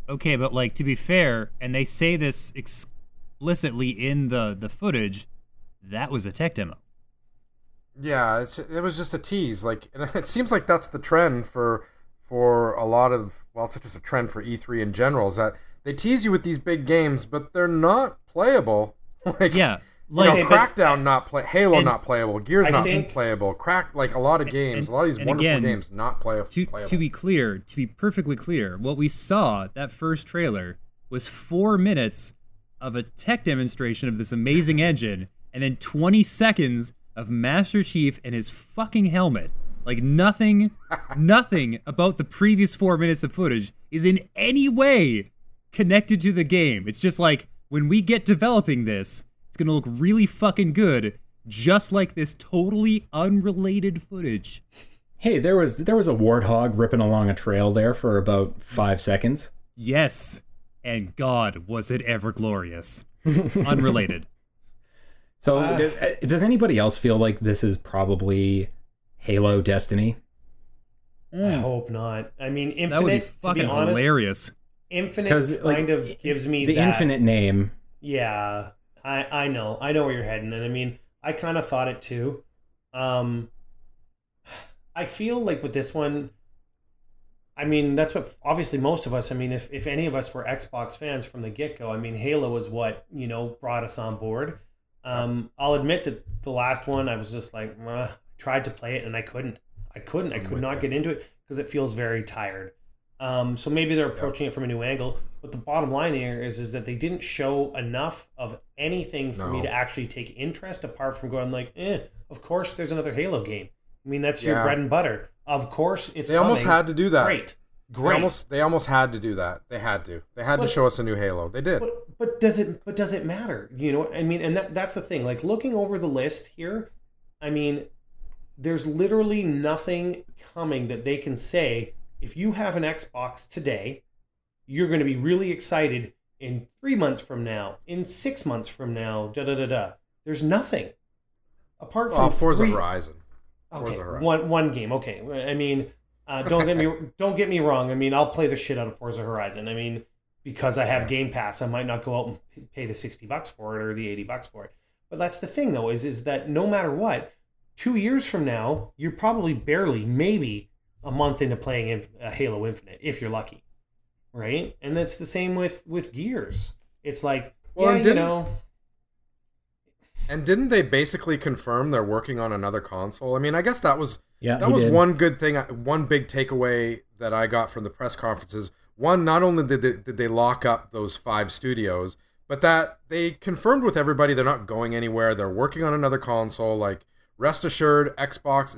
Okay, but like, to be fair, and they say this explicitly in the footage, that was a tech demo. Yeah, it was just a tease. Like, and it seems like that's the trend for a lot of, well, it's just a trend for E3 in general, is that they tease you with these big games, but they're not playable. Like, yeah, like, you know, Crackdown not play, Halo not playable, Gears not playable, like a lot of games, a lot of these wonderful games not playable. To be perfectly clear, what we saw that first trailer was 4 minutes of a tech demonstration of this amazing engine, and then 20 seconds of Master Chief and his fucking helmet. Like, nothing about the previous 4 minutes of footage is in any way connected to the game. It's just like, when we get developing this, it's going to look really fucking good, just like this totally unrelated footage. Hey, there was a warthog ripping along a trail there for about 5 seconds. Yes, and God, was it ever glorious. Unrelated. So does anybody else feel like this is probably Halo Destiny? I hope not. I mean, Infinite, that would be fucking hilarious. Infinite kind of gives me the Infinite name. Yeah, I know where you're heading, and I mean, I kind of thought it too. I feel like with this one, I mean, that's what obviously most of us. I mean, if any of us were Xbox fans from the get-go, I mean, Halo was what, you know, brought us on board. I'll admit that the last one, I was just like, tried to play it and I couldn't. I could not get into it because it feels very tired. So maybe they're approaching it from a new angle, but the bottom line here is that they didn't show enough of anything for me to actually take interest, apart from going like, of course there's another Halo game. I mean, that's your bread and butter. Of course it's They almost had to do that. Great. They almost had to do that. They had to show us a new Halo. They did. But does it matter? You know, I mean, and that's the thing. Like, looking over the list here, I mean, there's literally nothing coming that they can say, if you have an Xbox today, you're going to be really excited in 3 months from now, in 6 months from now, da-da-da-da. There's nothing. Apart from Forza Horizon. Okay, Forza Horizon. One game, okay. I mean, don't get me wrong. I mean, I'll play the shit out of Forza Horizon. I mean, because I have Game Pass, I might not go out and pay the $60 for it or the $80 for it. But that's the thing, though, is that no matter what, 2 years from now, you're probably barely, maybe, a month into playing Halo Infinite, if you're lucky, right? And that's the same with Gears. It's like, you know. And didn't they basically confirm they're working on another console? I mean, I guess that was one good thing, one big takeaway that I got from the press conferences. One, not only did they lock up those 5 studios, but that they confirmed with everybody they're not going anywhere. They're working on another console, like, rest assured, Xbox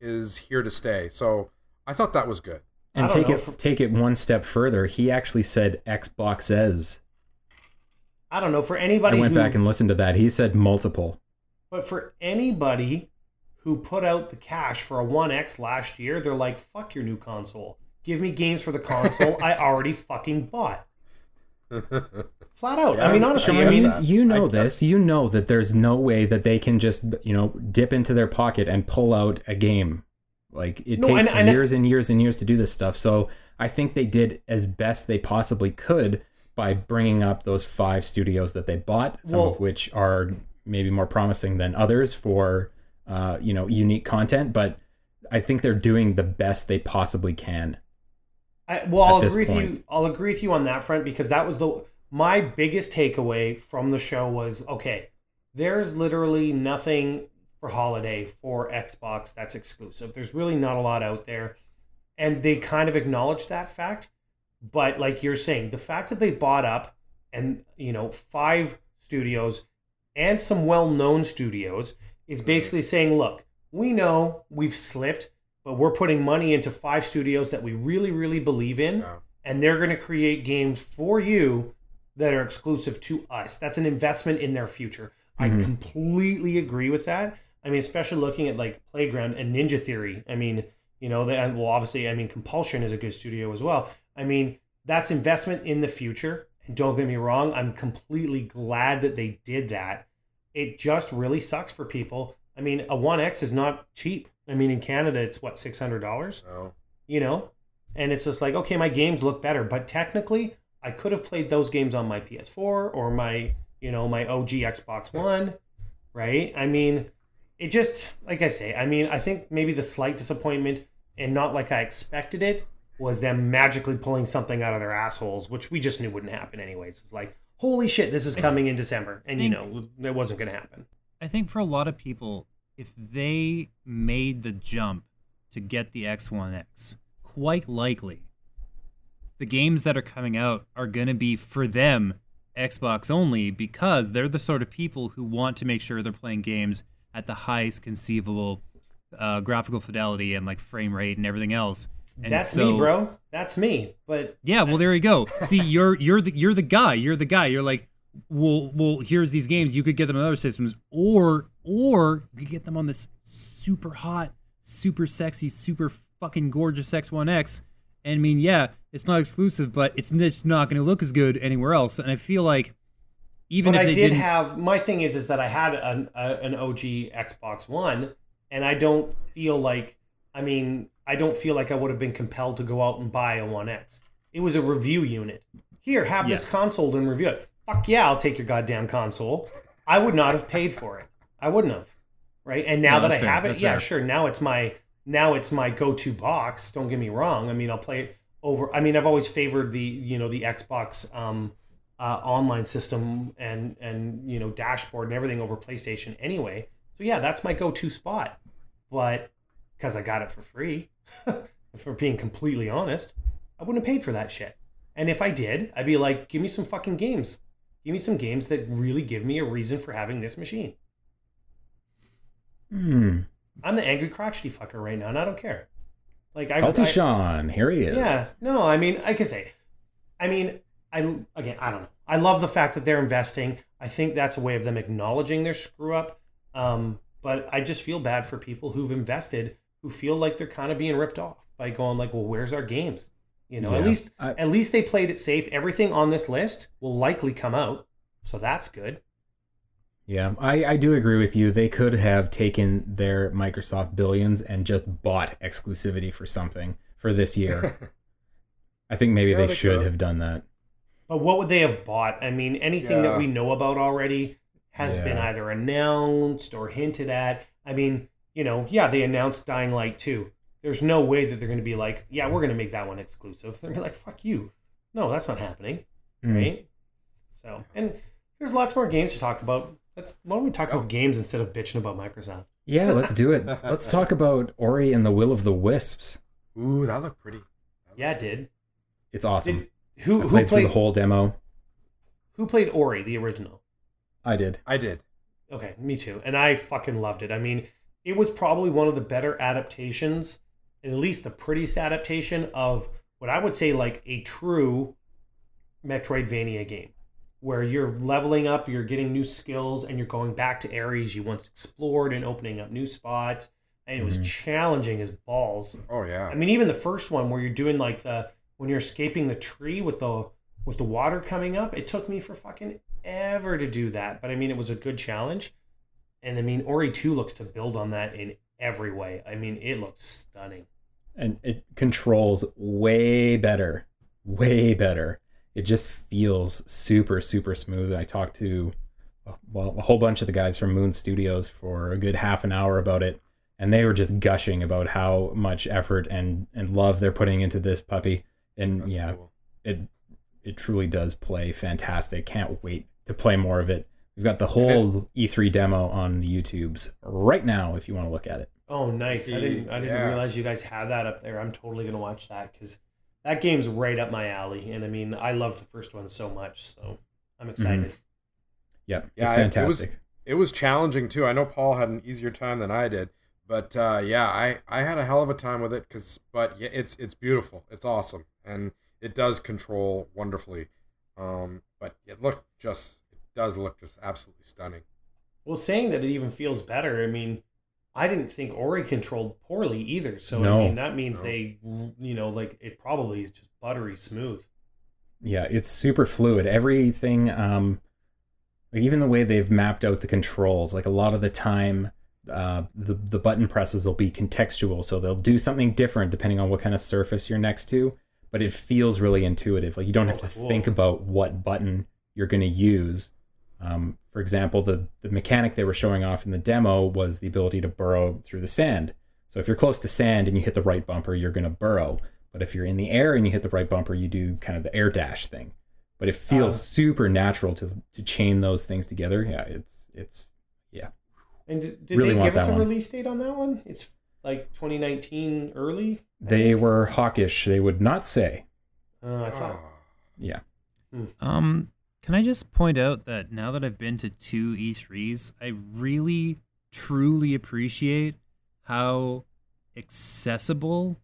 is here to stay. So I thought that was good. And take it one step further. He actually said Xboxes. I don't know, for anybody I went back and listened to that. He said multiple. But for anybody who put out the cash for a 1X last year, they're like, fuck your new console. Give me games for the console I already fucking bought. Flat out. Yeah, I mean, honestly, you know that there's no way that they can just, you know, dip into their pocket and pull out a game. Like, it takes years and years and years to do this stuff. So I think they did as best they possibly could, by bringing up those 5 studios that they bought, some of which are maybe more promising than others for, you know, unique content. But I think they're doing the best they possibly can. I'll agree with you. I'll agree with you on that front, because that was my biggest takeaway from the show was, okay, there's literally nothing for holiday for Xbox that's exclusive. There's really not a lot out there. And they kind of acknowledged that fact. But like you're saying, the fact that they bought up and, you know, 5 studios and some well-known studios is basically saying, look, we know we've slipped, but we're putting money into 5 studios that we really, really believe in. Yeah. And they're going to create games for you that are exclusive to us. That's an investment in their future. Mm-hmm. I completely agree with that. I mean, especially looking at like Playground and Ninja Theory. I mean, you know, obviously, I mean, Compulsion is a good studio as well. I mean, that's investment in the future. And don't get me wrong, I'm completely glad that they did that. It just really sucks for people. I mean, a One X is not cheap. I mean, in Canada, it's what, $600? Oh. You know? And it's just like, okay, my games look better. But technically, I could have played those games on my PS4 or my, you know, my OG Xbox One, right? I mean, it just, like I say, I mean, I think maybe the slight disappointment, and not like I expected it, was them magically pulling something out of their assholes, which we just knew wouldn't happen anyways. It's like, holy shit, this is coming in December. And, you know, it wasn't going to happen. I think for a lot of people, if they made the jump to get the X1X, quite likely the games that are coming out are going to be, for them, Xbox only, because they're the sort of people who want to make sure they're playing games at the highest conceivable graphical fidelity and like frame rate and everything else. And that's so, me, bro. That's me. But yeah, well, there you go. See, you're the guy. You're like, well, here's these games. You could get them on other systems, or you could get them on this super hot, super sexy, super fucking gorgeous X1X. And I mean, yeah, it's not exclusive, but it's not going to look as good anywhere else. And I feel like my thing is that I had an OG Xbox One, and I don't feel like I would have been compelled to go out and buy a One X. It was a review unit. Here, have this console and review it. Fuck yeah, I'll take your goddamn console. I would not have paid for it. I wouldn't have, right? And now that I have it, yeah, sure. Now it's my go-to box. Don't get me wrong. I mean, I'll play it over. I mean, I've always favored the Xbox online system and you know, dashboard and everything over PlayStation anyway. So yeah, that's my go-to spot. But because I got it for free. For being completely honest, I wouldn't have paid for that shit. And if I did, I'd be like, give me some fucking games. Give me some games that really give me a reason for having this machine. I'm the angry crotchety fucker right now, and I don't care. Like, Salty Sean, here he is. Yeah, no, I mean, I can say, I mean, I don't know. I love the fact that they're investing. I think that's a way of them acknowledging their screw up. But I just feel bad for people who've invested, who feel like they're kind of being ripped off by going like, well, where's our games? You know, at least they played it safe. Everything on this list will likely come out. So that's good. Yeah, I do agree with you. They could have taken their Microsoft billions and just bought exclusivity for something for this year. I think maybe they should have done that. But what would they have bought? I mean, anything that we know about already has been either announced or hinted at. I mean, you know, yeah, they announced Dying Light 2. There's no way that they're going to be like, yeah, we're going to make that one exclusive. They're going to be like, fuck you. No, that's not happening. Mm-hmm. Right? So, and there's lots more games to talk about. Why don't we talk about games instead of bitching about Microsoft? Yeah, let's do it. Let's talk about Ori and the Will of the Wisps. Ooh, that looked pretty. It did. It's awesome. Who played through the whole demo? Who played Ori, the original? I did. Okay, me too. And I fucking loved it. I mean, it was probably one of the better adaptations, at least the prettiest adaptation of what I would say like a true Metroidvania game, where you're leveling up, you're getting new skills, and you're going back to areas you once explored and opening up new spots. And it was challenging as balls. Oh, yeah. I mean, even the first one where you're doing like when you're escaping the tree with the water coming up, it took me for fucking ever to do that. But I mean, it was a good challenge. And I mean, Ori 2 looks to build on that in every way. I mean, it looks stunning. And it controls way better. it just feels super, super smooth. I talked to a whole bunch of the guys from Moon Studios for a good half an hour about it, and they were just gushing about how much effort and love they're putting into this puppy. And that's cool. It truly does play fantastic. Can't wait to play more of it. We've got the whole E3 demo on the YouTubes right now if you want to look at it. Oh, nice. I didn't realize you guys had that up there. I'm totally going to watch that because that game's right up my alley. And I mean, I love the first one so much, so I'm excited. Mm-hmm. Yeah, it's fantastic. It was challenging too. I know Paul had an easier time than I did, but I had a hell of a time with it it's beautiful. It's awesome. And it does control wonderfully. But it does look just absolutely stunning. Well, saying that it even feels better, I mean, I didn't think Ori controlled poorly either. So no. I mean, that means they, it probably is just buttery smooth. Yeah, it's super fluid. Everything, even the way they've mapped out the controls, like a lot of the time, the button presses will be contextual. So they'll do something different depending on what kind of surface you're next to. But it feels really intuitive. Like you don't have to think about what button you're going to use. For example, the mechanic they were showing off in the demo was the ability to burrow through the sand. So if you're close to sand and you hit the right bumper, you're going to burrow. But if you're in the air and you hit the right bumper, you do kind of the air dash thing. But it feels super natural to chain those things together. Yeah, it's. And did really they give us a release date on that one? It's like 2019 early? They were hawkish. They would not say. I thought. Yeah. Can I just point out that now that I've been to 2 E3s, I really, truly appreciate how accessible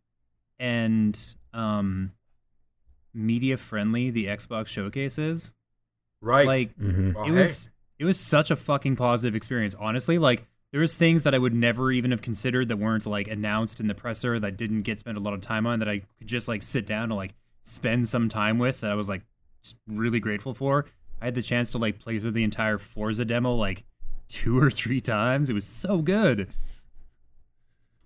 and media-friendly the Xbox showcase is. Right. Like, it was such a fucking positive experience, honestly. Like, there was things that I would never even have considered that weren't like announced in the presser that didn't get spent a lot of time on that I could just like sit down and like spend some time with that I was like really grateful for. I had the chance to like play through the entire Forza demo like 2 or 3 times. It was so good. It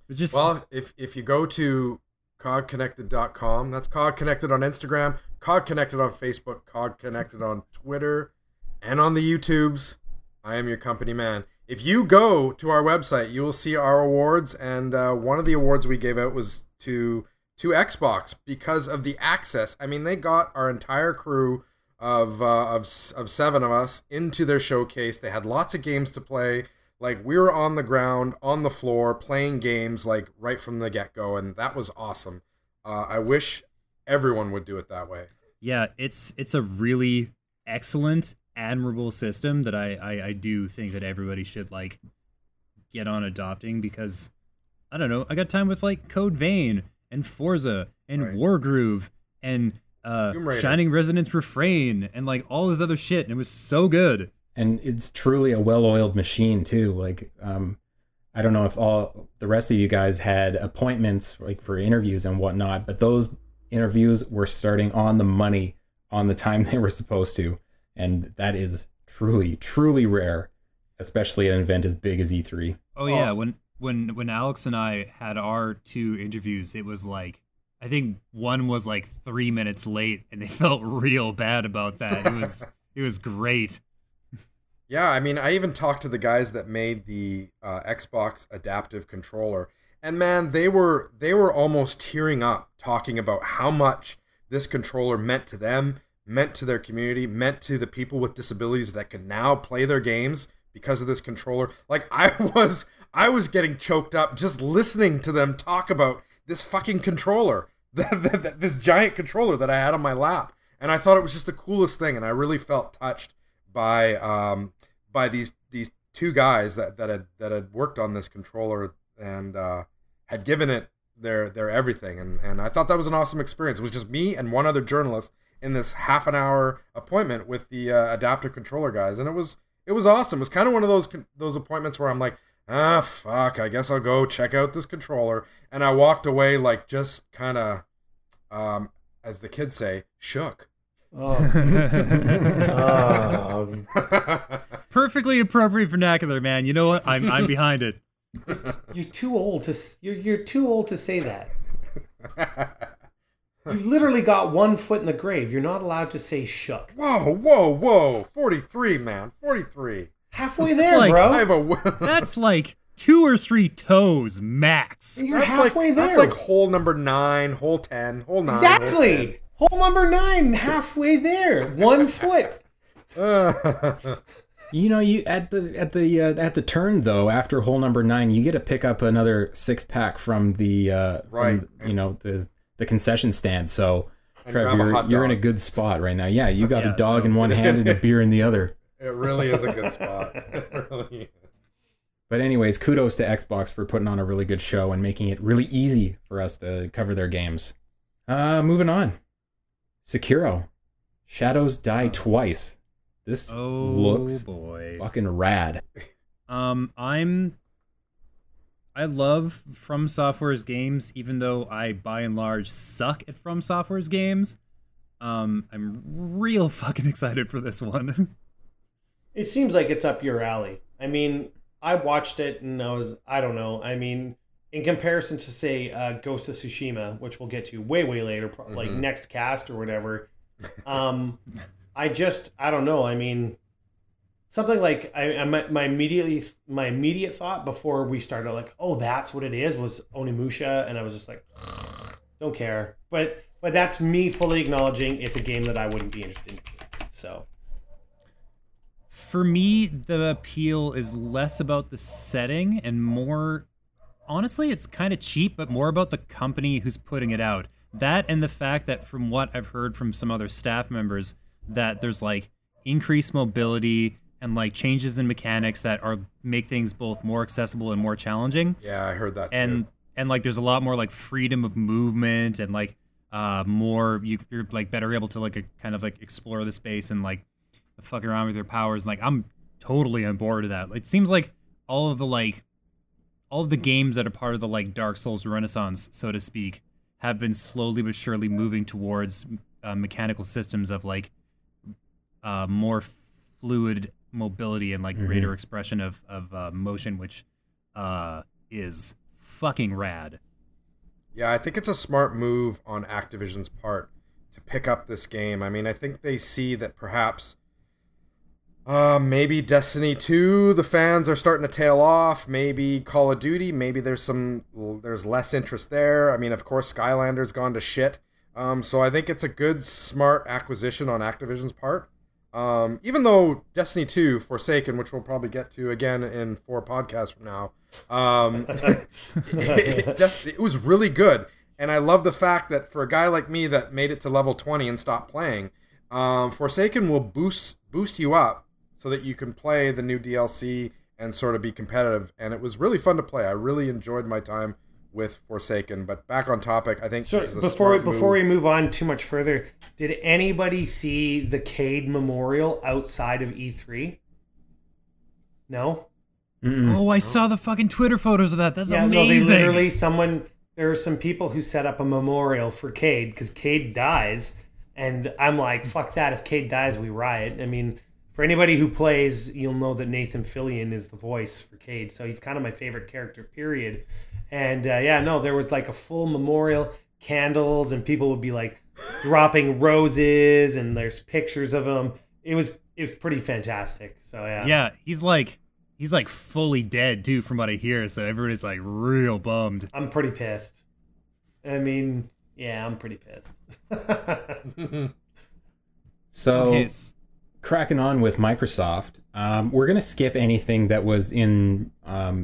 was just if you go to cogconnected.com, that's cogconnected on Instagram, cogconnected on Facebook, cogconnected on Twitter, and on the YouTubes. I am your company man. If you go to our website, you will see our awards, and one of the awards we gave out was to Xbox because of the access. I mean, they got our entire crew of 7 of us into their showcase. They had lots of games to play. Like, we were on the ground, on the floor, playing games, like, right from the get-go, and that was awesome. I wish everyone would do it that way. Yeah, it's a really excellent, admirable system that I do think that everybody should like get on adopting because I don't know, I got time with like Code Vein and Forza and Wargroove and Shining Resonance Refrain and like all this other shit, and it was so good. And it's truly a well-oiled machine too. Like I don't know if all the rest of you guys had appointments like for interviews and whatnot, but those interviews were starting on the money on the time they were supposed to. And that is truly, truly rare, especially at an event as big as E3. Oh, yeah. When Alex and I had our 2 interviews, it was like, I think one was like 3 minutes late, and they felt real bad about that. It was great. Yeah, I mean, I even talked to the guys that made the Xbox Adaptive Controller, and man, they were almost tearing up talking about how much this controller meant to them, meant to their community, meant to the people with disabilities that can now play their games because of this controller. Like, I was getting choked up just listening to them talk about this fucking controller, this giant controller that I had on my lap. And I thought it was just the coolest thing, and I really felt touched by these 2 guys that had worked on this controller and had given it their everything. And I thought that was an awesome experience. It was just me and one other journalist in this half an hour appointment with the adaptive controller guys. And it was awesome. It was kind of one of those appointments where I'm like, fuck, I guess I'll go check out this controller. And I walked away like just kind of, as the kids say, shook. Oh. Perfectly appropriate vernacular, man. You know what? I'm behind it. You're too old to say that. You've literally got one foot in the grave. You're not allowed to say shook. Whoa, whoa, whoa. 43, man. 43. Halfway there, like, bro. I have a... That's like 2 or 3 toes max. You're halfway there. That's like hole number 9, hole 10, hole 9. Exactly. Hole number 9, halfway there. 1 foot. You know, you at the turn though, after hole number 9, you get to pick up another 6-pack from the right, from, you know, the concession stand. So, Trev, you're in a good spot right now. Yeah, you got a dog in one hand and a beer in the other. It really is a good spot. It really is. But anyways, kudos to Xbox for putting on a really good show and making it really easy for us to cover their games. Moving on, Sekiro, Shadows Die Twice. This looks fucking rad. I love From Software's games, even though I by and large suck at From Software's games. I'm real fucking excited for this one. It seems like it's up your alley. I mean, I watched it and I was, I don't know. I mean, in comparison to say Ghost of Tsushima, which we'll get to way later, like next cast or whatever. I don't know. I mean, something like my immediate thought before we started, like, oh, that's what it is, was Onimusha, and I was just like, don't care. But that's me fully acknowledging it's a game that I wouldn't be interested in. So for me, the appeal is less about the setting and more, honestly, it's kind of cheap, but more about the company who's putting it out. That and the fact that from what I've heard from some other staff members, that there's like increased mobility and like changes in mechanics that are make things both more accessible and more challenging. Yeah, I heard that too. And like there's a lot more like freedom of movement and like more you're like better able to like kind of explore the space and like fuck around with your powers. And like I'm totally on board with that. It seems like all of the games that are part of the like Dark Souls Renaissance, so to speak, have been slowly but surely moving towards mechanical systems of like more fluid mobility and like greater expression of motion, which is fucking rad. Yeah, I think it's a smart move on Activision's part to pick up this game. I mean, I think they see that perhaps maybe Destiny 2, the fans are starting to tail off. Maybe Call of Duty, maybe there's less interest there. I mean, of course, Skylander's gone to shit. So I think it's a good, smart acquisition on Activision's part. Even though Destiny 2, Forsaken, which we'll probably get to again in 4 podcasts from now, it was really good. And I love the fact that for a guy like me that made it to level 20 and stopped playing, Forsaken will boost you up so that you can play the new DLC and sort of be competitive. And it was really fun to play. I really enjoyed my time with Forsaken. But back on topic, I think this is a smart move. Before we move on too much further, did anybody see the Cade memorial outside of E3? No? Mm-mm. Oh, I saw the fucking Twitter photos of that. That's amazing. No, there are some people who set up a memorial for Cade because Cade dies, and I'm like, fuck that. If Cade dies, we riot. I mean, for anybody who plays, you'll know that Nathan Fillion is the voice for Cade, so he's kind of my favorite character, period. And there was like a full memorial, candles, and people would be like dropping roses, and there's pictures of him. It was pretty fantastic. So yeah, he's like fully dead too, from what I hear. So everybody's like real bummed. I'm pretty pissed. I mean, yeah, I'm pretty pissed. So cracking on with Microsoft. We're going to skip anything that was in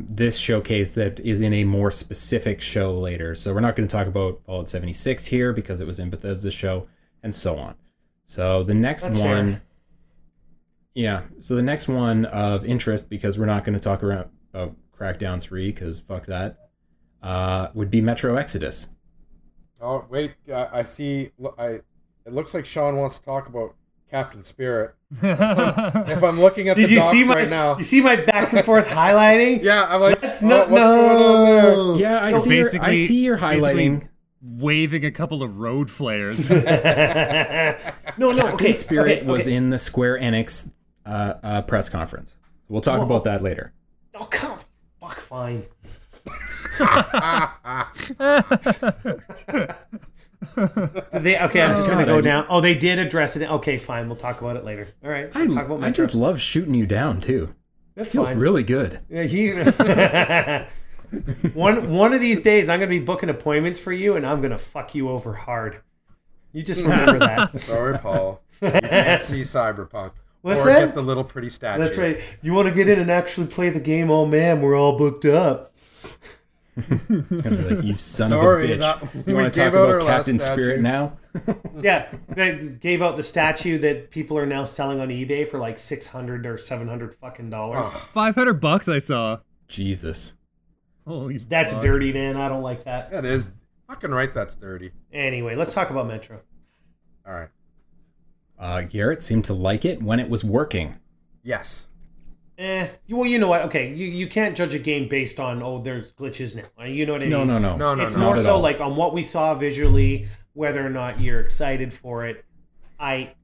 this showcase that is in a more specific show later. So we're not going to talk about Fallout 76 here because it was in Bethesda's show and so on. So the next one... Fair. Yeah. So the next one of interest, because we're not going to talk about Crackdown 3 because fuck that, would be Metro Exodus. Oh, wait. I see... It looks like Sean wants to talk about Captain Spirit. If I'm looking at the docs right now. You see my back and forth highlighting? Yeah, I'm like, what's going on there? Yeah, I see your highlighting. Waving a couple of road flares. Captain Spirit was in the Square Enix press conference. We'll talk about that later. Oh, come fuck, fine. Okay, I'm just going to go down. Oh, they did address it. Okay, fine. We'll talk about it later. All right. Let's talk about Metro. I just love shooting you down, too. That feels really good. Yeah, one of these days, I'm going to be booking appointments for you, and I'm going to fuck you over hard. You just remember that. Sorry, Paul. You can't see Cyberpunk. What's or that? Get the little pretty statue. That's right. You want to get in and actually play the game? Oh, man, we're all booked up. Like, you son of a bitch. You want to talk about Captain Spirit now? Yeah, they gave out the statue that people are now selling on eBay for like $600 or $700 fucking dollars. $500 I saw. Jesus. Holy fuck. Dirty, man. I don't like that. That is fucking right. That's dirty. Anyway, let's talk about Metro. All right. Garrett seemed to like it when it was working. Yes. Well, you know what? Okay, you can't judge a game based on, oh, there's glitches now. You know what I mean? No. It's more so like on what we saw visually, whether or not you're excited for it. I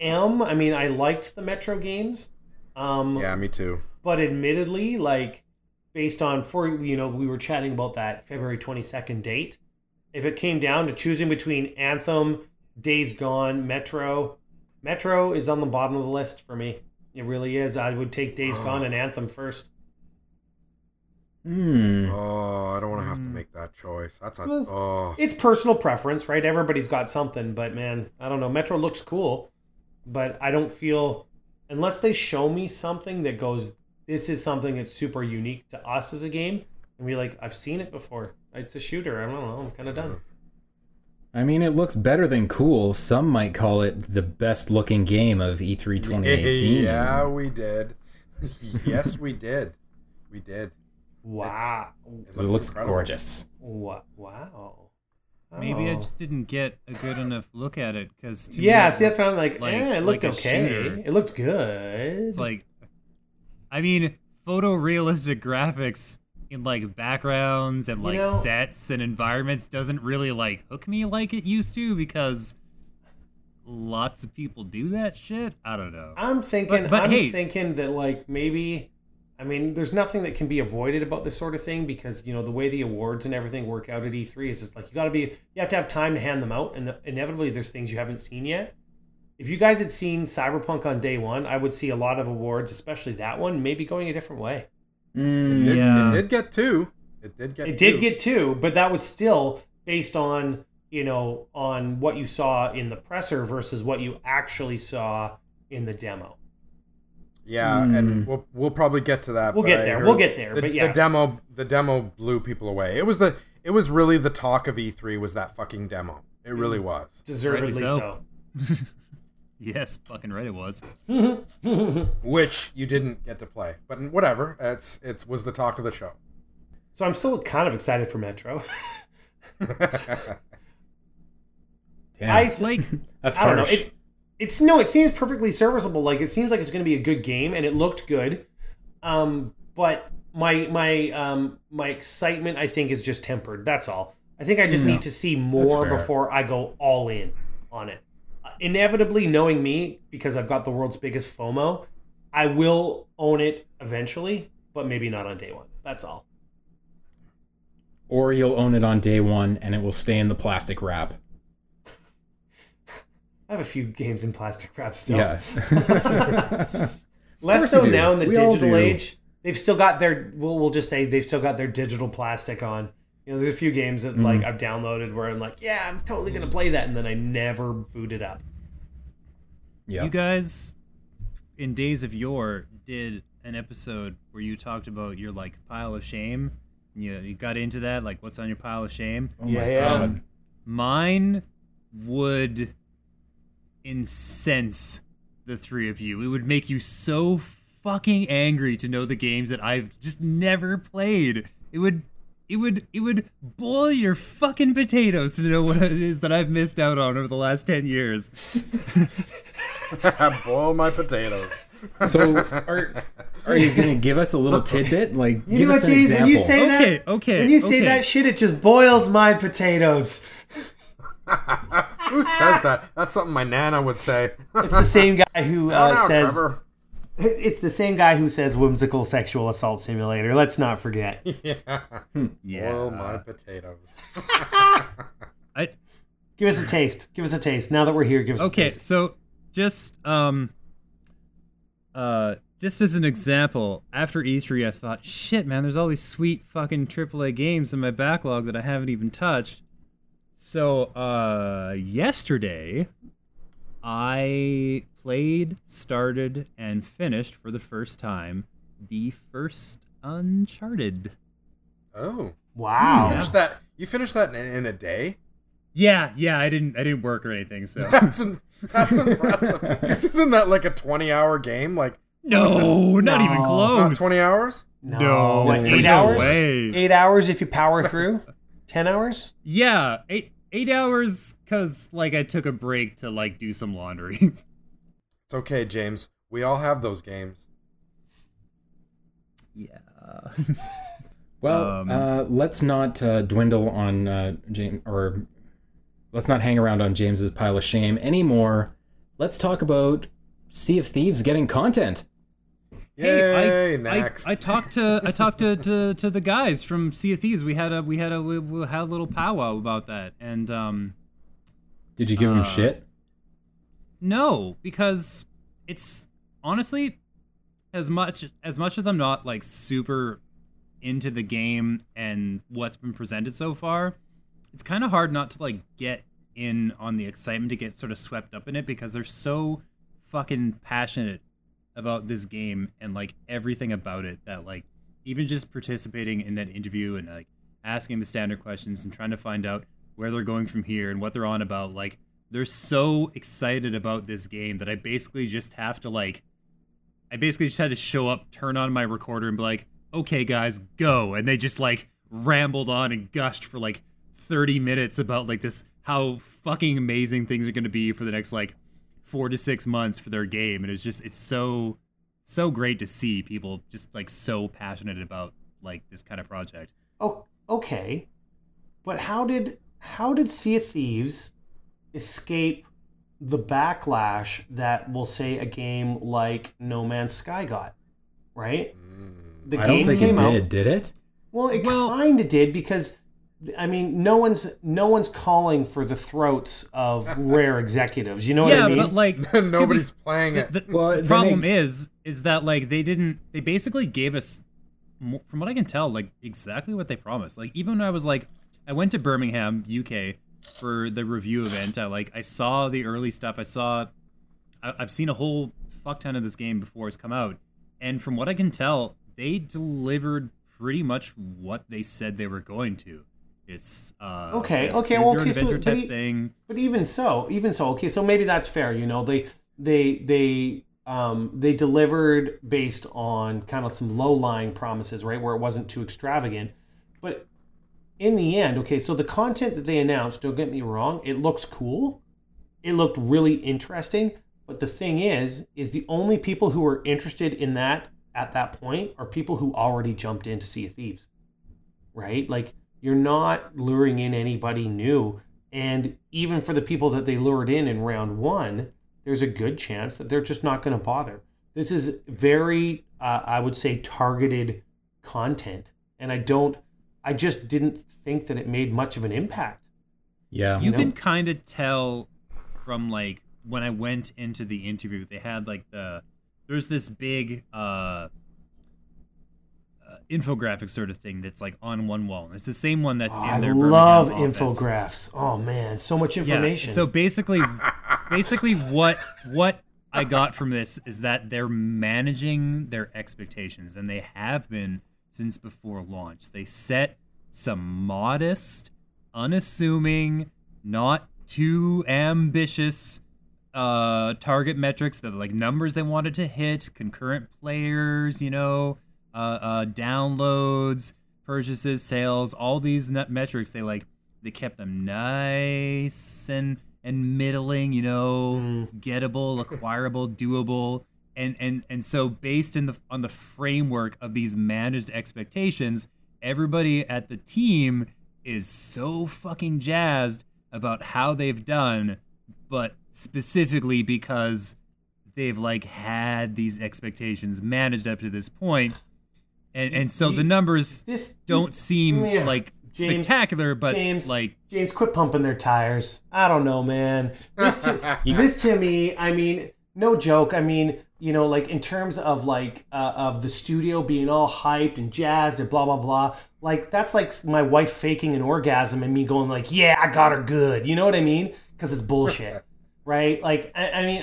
am. I mean, I liked the Metro games. Yeah, me too. But admittedly, like, based on, we were chatting about that February 22nd date. If it came down to choosing between Anthem, Days Gone, Metro is on the bottom of the list for me. It really is. I would take Days Gone and Anthem first. Oh, I don't want to have to make that choice. It's personal preference, right? Everybody's got something, but man, I don't know. Metro looks cool, but I don't feel, unless they show me something that goes, this is something that's super unique to us as a game, and be like, I've seen it before. It's a shooter. I don't know. I'm kind of done. I mean, it looks better than cool. Some might call it the best-looking game of E3 2018. Yeah, we did. Yes, we did. We did. Wow. It looks gorgeous. Wow. Oh. Maybe I just didn't get a good enough look at it. See, that's why I'm like it looked like okay. Shooter. It looked good. It's like, I mean, photorealistic graphics in like backgrounds and like sets and environments doesn't really like hook me like it used to, because lots of people do that shit. I don't know. I'm thinking that like maybe, I mean, there's nothing that can be avoided about this sort of thing, because the way the awards and everything work out at E3 is it's like you have to have time to hand them out, and inevitably there's things you haven't seen yet. If you guys had seen Cyberpunk on day one, I would see a lot of awards, especially that one, maybe going a different way. It did get two, but that was still based on, on what you saw in the presser versus what you actually saw in the demo. Yeah, and we'll probably get to that. We'll get there. The demo blew people away. It was really the talk of E3 was that fucking demo. It really was. Deservedly so. Yes, fucking right it was. Which you didn't get to play. But whatever, it was the talk of the show. So I'm still kind of excited for Metro. That's harsh. I don't know. It seems perfectly serviceable. Like, it seems like it's going to be a good game, and it looked good. But my excitement, I think, is just tempered. That's all. I think I just need to see more before I go all in on it. Inevitably, knowing me, because I've got the world's biggest FOMO, I will own it eventually, but maybe not on day one. That's all. Or you'll own it on day one, and it will stay in the plastic wrap. I have a few games in plastic wrap still. Yeah. Less so now in the digital age. They've still got their, we'll just say they've still got their digital plastic on. There's a few games that like I've downloaded where I'm like, yeah, I'm totally gonna play that, and then I never boot it up. Yeah. You guys, in Days of Yore, did an episode where you talked about your like pile of shame. You got into that, like what's on your pile of shame. Oh my god. Mine would incense the three of you. It would make you so fucking angry to know the games that I've just never played. It would boil your fucking potatoes to know what it is that I've missed out on over the last 10 years. Boil my potatoes. So are you going to give us a little tidbit? Like, give us an example. When you say that, when you say that shit, it just boils my potatoes. Who says that? That's something my nana would say. It's the same guy who says... Trevor. It's the same guy who says whimsical sexual assault simulator. Let's not forget. Yeah. Boil my potatoes. I Give us a taste. Give us a taste. Now that we're here, give us a taste. Okay, so just as an example, after E3, I thought, shit, man, there's all these sweet fucking AAA games in my backlog that I haven't even touched. So, yesterday, I played, started, and finished for the first time the first Uncharted. Oh. Wow. You finished that in a day? Yeah, I didn't work or anything, so that's impressive. This isn't that like a 20-hour game? Like not even close. Not 20 hours? No. Like 8 hours? Way. 8 hours if you power through? 10 hours? Yeah, eight hours because like I took a break to like do some laundry. It's okay, James. We all have those games. Yeah. Well, let's not dwindle on James, or let's not hang around on James's pile of shame anymore. Let's talk about Sea of Thieves getting content. Hey, next. I talked to the guys from Sea of Thieves. We had a little powwow about that, and did you give them shit? No, because it's honestly as much as I'm not like super into the game and what's been presented so far, it's kind of hard not to like get in on the excitement, to get sort of swept up in it, because they're so fucking passionate about this game and like everything about it, that like even just participating in that interview and like asking the standard questions and trying to find out where they're going from here and what they're on about, like they're so excited about this game that I basically just had to show up, turn on my recorder and be like, okay guys, go. And they just like rambled on and gushed for like 30 minutes about like this, how fucking amazing things are going to be for the next like 4 to 6 months for their game. And it's so great to see people just like so passionate about like this kind of project. Oh, okay. But how did Sea of Thieves escape the backlash that will say a game like No Man's Sky got, right? The game don't think came it did it? Well, it kind of did, because I mean, no one's calling for the throats of Rare executives. You know what I mean? Yeah, but like nobody's playing it. The problem is that like they basically gave us, from what I can tell, like exactly what they promised. Like even when I was like, I went to Birmingham, UK, for the review event. I saw the early stuff. I've seen a whole fuck ton of this game before it's come out, and from what I can tell, they delivered pretty much what they said they were going to. It's so maybe that's fair. You know, they delivered based on kind of some low-lying promises, right, where it wasn't too extravagant. But in the end, so the content that they announced, don't get me wrong, it looks cool, it looked really interesting, but the thing is the only people who are interested in that at that point are people who already jumped into Sea of Thieves, right? Like, you're not luring in anybody new. And even for the people that they lured in round one, there's a good chance that they're just not going to bother. This is very, I would say, targeted content. And I just didn't think that it made much of an impact. Yeah. You can kind of tell from, like, when I went into the interview, they had, like, there's this big infographic sort of thing that's like on one wall, and it's the same one that's in their Birmingham office. I love infographs. Oh man, so much information. Yeah. So basically what I got from this is that they're managing their expectations, and they have been since before launch. They set some modest, unassuming, not too ambitious target metrics, the like numbers they wanted to hit, concurrent players, you know, downloads, purchases, sales, all these nut metrics. They kept them nice and middling, you know, gettable, acquirable, doable, and so based on the framework of these managed expectations, everybody at the team is so fucking jazzed about how they've done, but specifically because they've like had these expectations managed up to this point. And so the numbers don't seem like spectacular, but James, quit pumping their tires. I don't know, man. This to me, I mean, no joke. I mean, you know, like in terms of the studio being all hyped and jazzed and blah blah blah. Like that's like my wife faking an orgasm and me going like, yeah, I got her good. You know what I mean? Because it's bullshit, right? Like I mean,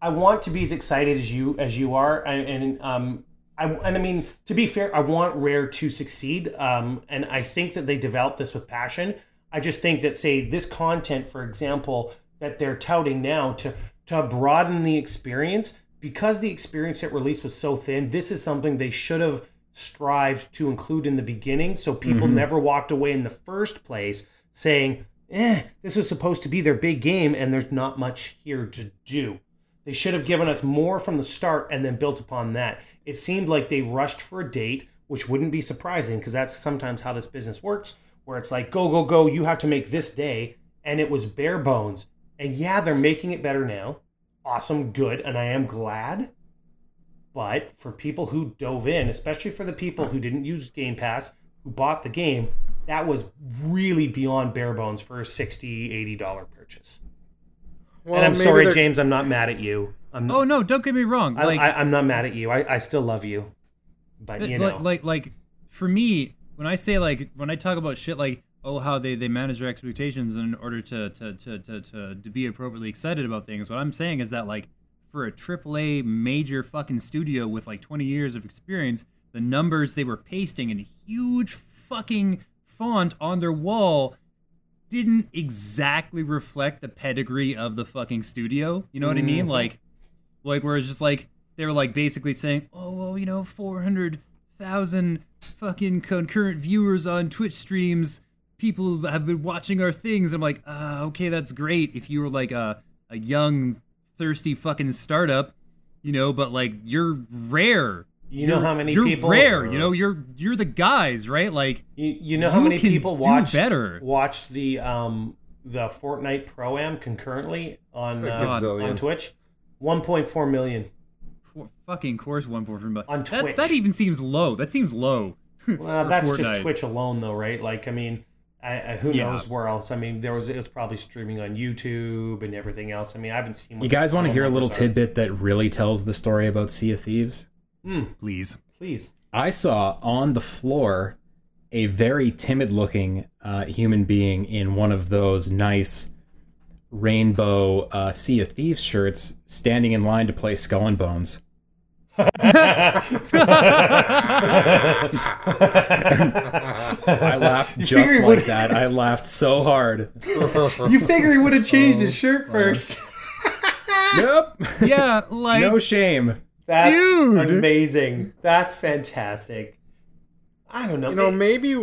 I want to be as excited as you are, and I mean, to be fair, I want Rare to succeed, and I think that they developed this with passion. I just think that, say, this content, for example, that they're touting now to broaden the experience, because the experience at release was so thin, this is something they should have strived to include in the beginning, so people never walked away in the first place saying, this was supposed to be their big game, and there's not much here to do. They should have given us more from the start and then built upon that. It seemed like they rushed for a date, which wouldn't be surprising because that's sometimes how this business works, where it's like, go, go, go, you have to make this day. And it was bare bones. And yeah, they're making it better now. Awesome, good, and I am glad. But for people who dove in, especially for the people who didn't use Game Pass, who bought the game, that was really beyond bare bones for a $60, $80 purchase. Well, and I'm sorry, James, I'm not mad at you. Oh, no, don't get me wrong. I'm not mad at you. I still love you. But, you know. Like, for me, when I say, like, when I talk about shit like, oh, how they manage their expectations in order to be appropriately excited about things, what I'm saying is that, like, for a AAA major fucking studio with, like, 20 years of experience, the numbers they were pasting in huge fucking font on their wall didn't exactly reflect the pedigree of the fucking studio. You know what I mean? Like where it's just like, they were like basically saying, oh, well, you know, 400,000 fucking concurrent viewers on Twitch streams. People have been watching our things. I'm like, okay, that's great. If you were like a young, thirsty fucking startup, you know, but like you're Rare. You know how many people? You're Rare. You know, you're the guys, right? Like you know how many people watched the Fortnite Pro-Am concurrently on Twitch? 1.4 million. Fucking course, 1.4 million on Twitch. That even seems low. That seems low. Well, that's Fortnite. Just Twitch alone, though, right? Like, I mean, who knows where else? I mean, it was probably streaming on YouTube and everything else. I mean, I haven't seen. You guys want to hear a little tidbit that really tells the story about Sea of Thieves? Please. I saw on the floor a very timid-looking human being in one of those nice rainbow Sea of Thieves shirts standing in line to play Skull and Bones. I laughed just like that. I laughed so hard. You figure he would have changed his shirt first. Yep. Yeah, like... No shame. That's Dude. Amazing. That's fantastic. I don't know. You know, maybe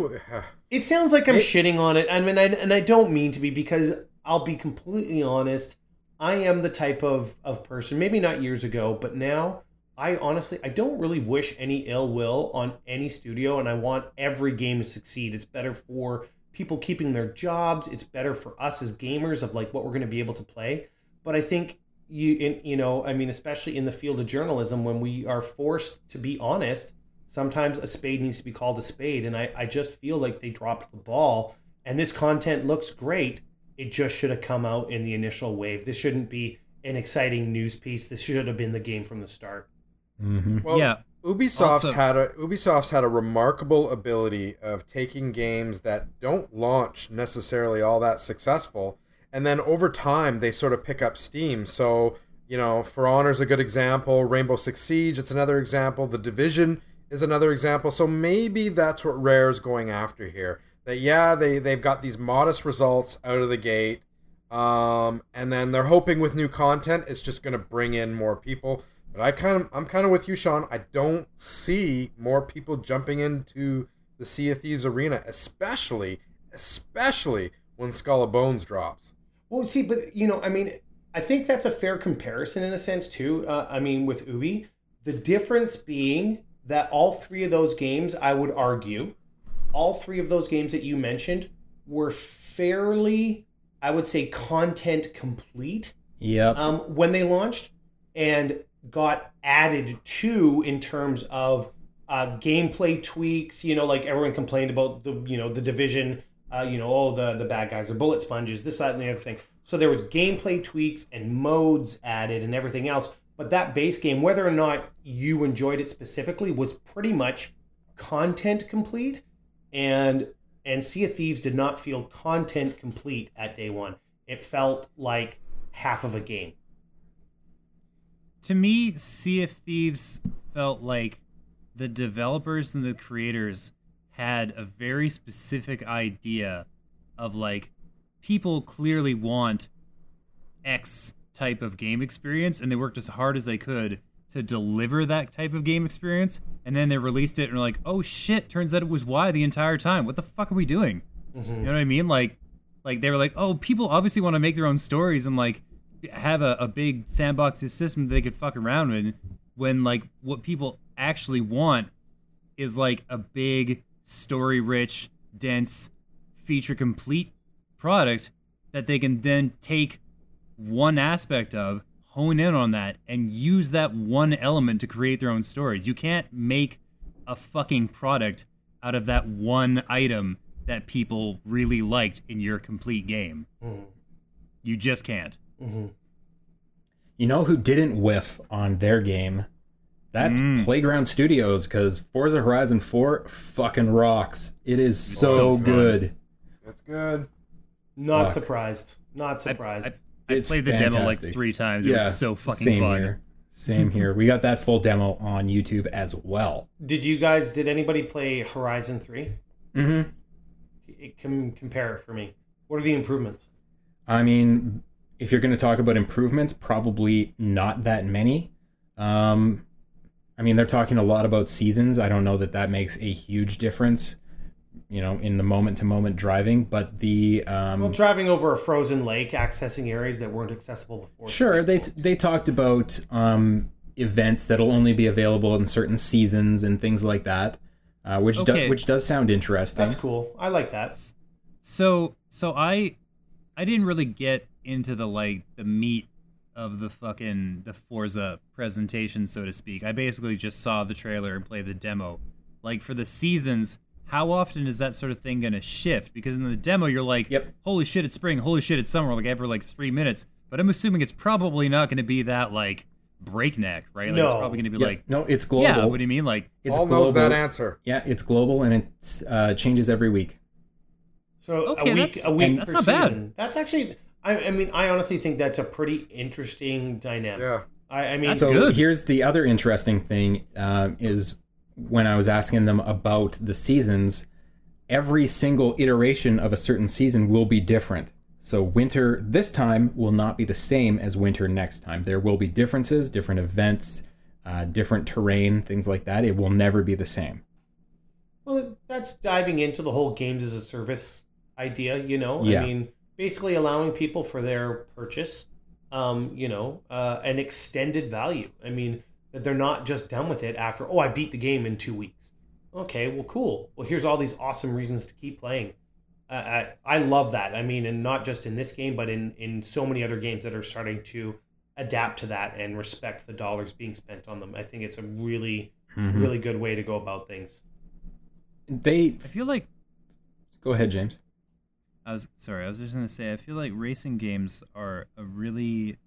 it sounds like I'm shitting on it. I mean, I don't mean to be, because I'll be completely honest. I am the type of person, maybe not years ago, but now I honestly don't really wish any ill will on any studio, and I want every game to succeed. It's better for people keeping their jobs. It's better for us as gamers of like what we're going to be able to play. But I think especially in the field of journalism, when we are forced to be honest, sometimes a spade needs to be called a spade. And I just feel like they dropped the ball, and this content looks great. It just should have come out in the initial wave. This shouldn't be an exciting news piece. This should have been the game from the start. Mm-hmm. Well, yeah. Ubisoft's had a remarkable ability of taking games that don't launch necessarily all that successful, and then over time, they sort of pick up steam. So, you know, For Honor's a good example. Rainbow Six Siege, it's another example. The Division is another example. So maybe that's what Rare's going after here. That, yeah, they've got these modest results out of the gate. And then they're hoping with new content, it's just going to bring in more people. But I'm kind of with you, Sean. I don't see more people jumping into the Sea of Thieves arena, especially when Skull and Bones drops. Well, see, but, you know, I mean, I think that's a fair comparison in a sense, too. I mean, with Ubi, the difference being that all three of those games, I would argue, all three of those games that you mentioned were fairly, I would say, content complete. Yep. When they launched, and got added to in terms of gameplay tweaks. You know, like everyone complained about the, you know, the Division, you know, all the bad guys are bullet sponges, this, that, and the other thing. So there was gameplay tweaks and modes added and everything else. But that base game, whether or not you enjoyed it specifically, was pretty much content complete. And Sea of Thieves did not feel content complete at day one. It felt like half of a game. To me, Sea of Thieves felt like the developers and the creators had a very specific idea of, like, people clearly want X type of game experience, and they worked as hard as they could to deliver that type of game experience, and then they released it and were like, oh shit, turns out it was Y the entire time. What the fuck are we doing? Mm-hmm. You know what I mean? Like they were like, oh, people obviously want to make their own stories and, like, have a big sandbox system that they could fuck around with, when, like, what people actually want is, like, a big, story-rich, dense, feature-complete product that they can then take one aspect of, hone in on that, and use that one element to create their own stories. You can't make a fucking product out of that one item that people really liked in your complete game. Mm-hmm. You just can't. Mm-hmm. You know who didn't whiff on their game? That's Playground Studios, because Forza Horizon 4 fucking rocks. It is so good. That's good. Not surprised. Not surprised. I played the demo like 3 times. It was so fucking fun. Same here. We got that full demo on YouTube as well. Did anybody play Horizon 3? Mm-hmm. Compare it for me. What are the improvements? I mean, if you're going to talk about improvements, probably not that many. I mean, they're talking a lot about seasons. I don't know that makes a huge difference, you know, in the moment-to-moment driving, but the... driving over a frozen lake, accessing areas that weren't accessible before. Sure, they talked about events that'll only be available in certain seasons and things like that, which does sound interesting. That's cool. I like that. So I didn't really get into the meat of the Forza presentation, so to speak. I basically just saw the trailer and played the demo. Like, for the seasons, how often is that sort of thing gonna shift? Because in the demo you're like, yep, holy shit, it's spring, holy shit, it's summer, like every 3 minutes. But I'm assuming it's probably not gonna be that breakneck, right? Like, no. It's probably gonna be no, it's global. Yeah, what do you mean? Like, it's all global. Knows that answer. Yeah, it's global, and it changes every week. So a week per season. Bad. That's actually, I mean, I honestly think that's a pretty interesting dynamic. Yeah. I mean, here's the other interesting thing is when I was asking them about the seasons, every single iteration of a certain season will be different. So winter this time will not be the same as winter next time. There will be differences, different events, different terrain, things like that. It will never be the same. Well, that's diving into the whole games as a service idea, you know? Yeah. I mean, basically allowing people for their purchase, an extended value. I mean, that they're not just done with it after, I beat the game in 2 weeks. Okay, well, cool. Well, here's all these awesome reasons to keep playing. I love that. I mean, and not just in this game, but in so many other games that are starting to adapt to that and respect the dollars being spent on them. I think it's a really, really good way to go about things. I feel like... Go ahead, James. I was just going to say, I feel like racing games are a really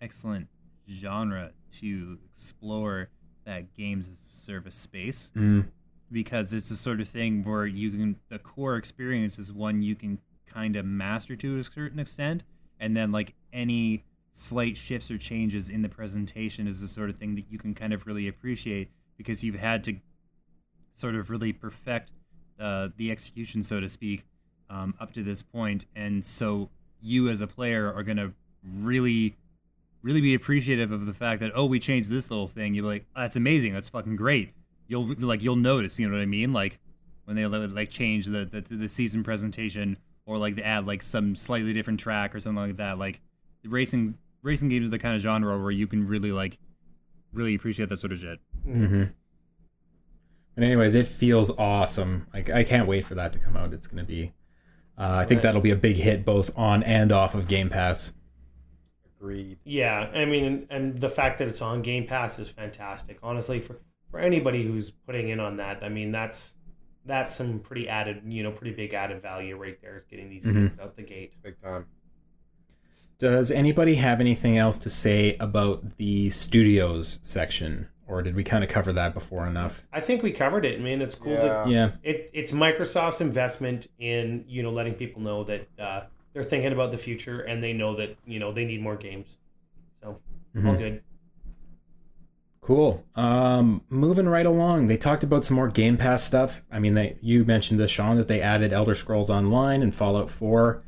excellent genre to explore that games as a service space, because it's the sort of thing where the core experience is one you can kind of master to a certain extent, and then any slight shifts or changes in the presentation is the sort of thing that you can kind of really appreciate because you've had to sort of really perfect the execution, so to speak, up to this point, and so you as a player are gonna really, really be appreciative of the fact that we changed this little thing. You'll be like, oh, that's amazing, that's fucking great. You'll notice, you know what I mean? Like when they change the season presentation, or they add some slightly different track or something like that. Like the racing games are the kind of genre where you can really really appreciate that sort of shit. Mm-hmm. And anyways, it feels awesome. I can't wait for that to come out. It's gonna be. I think that'll be a big hit both on and off of Game Pass. Agreed. Yeah, I mean, and the fact that it's on Game Pass is fantastic. Honestly, for for anybody who's putting in on that, I mean, that's some pretty added, you know, pretty big added value right there, is getting these games out the gate. Big time. Does anybody have anything else to say about the studios section? Or did we kind of cover that before enough? I think we covered it. I mean, it's cool. It's Microsoft's investment in, you know, letting people know that they're thinking about the future, and they know that, you know, they need more games. So, all good. Cool. Moving right along, they talked about some more Game Pass stuff. I mean, you mentioned this, Sean, that they added Elder Scrolls Online and Fallout 4.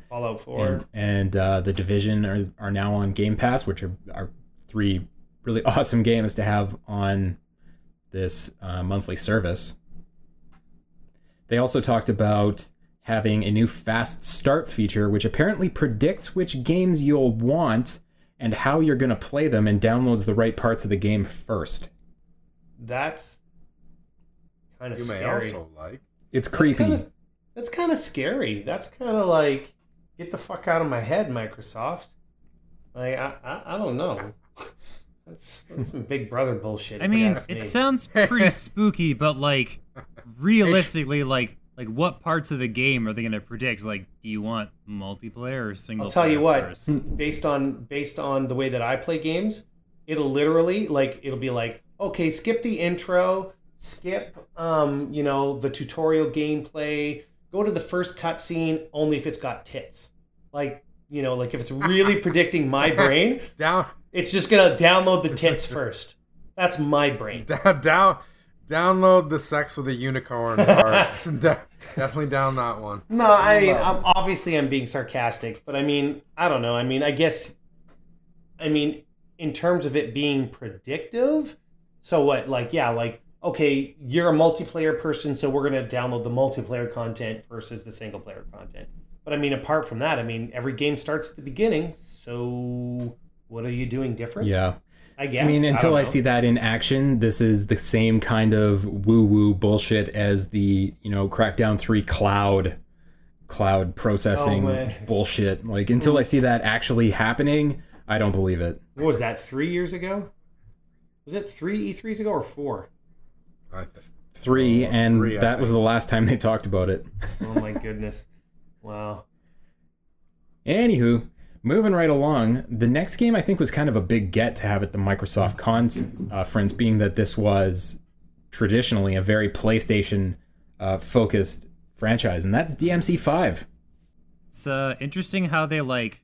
And The Division are now on Game Pass, which are three really awesome games to have on this monthly service. They also talked about having a new fast start feature, which apparently predicts which games you'll want and how you're going to play them, and downloads the right parts of the game first. That's kind of scary. You may also like. It's creepy. That's kind of scary. That's kind of like, get the fuck out of my head, Microsoft. Like, I don't know. That's some big brother bullshit. I mean, it sounds pretty spooky, but like, realistically, like what parts of the game are they going to predict? Like, do you want multiplayer or single? I'll tell you what. First? Based on the way that I play games, it'll literally it'll be like, okay, skip the intro, skip you know, the tutorial gameplay, go to the first cutscene only if it's got tits. Like, you know, like if it's really predicting my brain, it's just gonna download the tits first. That's my brain. Download the sex with a unicorn part. Definitely down that one. No, I mean, I'm being sarcastic, but I mean, I don't know. I mean, I guess, I mean, in terms of it being predictive, so what? Like, yeah, like, okay, you're a multiplayer person, so we're going to download the multiplayer content versus the single player content. But I mean, apart from that, I mean, every game starts at the beginning, so what are you doing different? Yeah. I guess. I mean, until I see that in action, this is the same kind of woo-woo bullshit as the, you know, Crackdown 3 cloud processing bullshit. Like, until I see that actually happening, I don't believe it. What was that, 3 years ago? Was it 3 E3s ago or 4? I think 3, and three, that was the last time they talked about it. Oh my goodness. Wow. Anywho. Moving right along, the next game I think was kind of a big get to have at the Microsoft conference, being that this was traditionally a very PlayStation-focused franchise, and that's DMC5. It's interesting how they, like,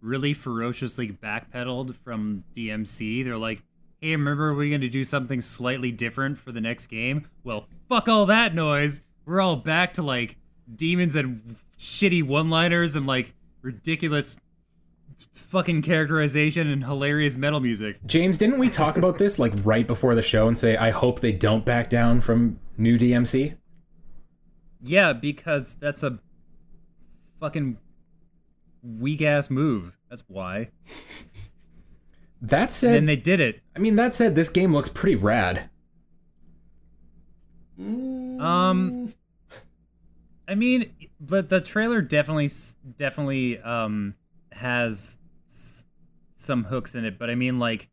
really ferociously backpedaled from DMC. They're like, hey, remember we're going to do something slightly different for the next game? Well, fuck all that noise. We're all back to, like, demons and shitty one-liners and, like, ridiculous fucking characterization and hilarious metal music. James, didn't we talk about this like right before the show and say, I hope they don't back down from new DMC? Yeah, because that's a fucking weak ass move. That's why. That said, and they did it. I mean, that said, this game looks pretty rad. I mean, the trailer definitely has some hooks in it, but I mean, like,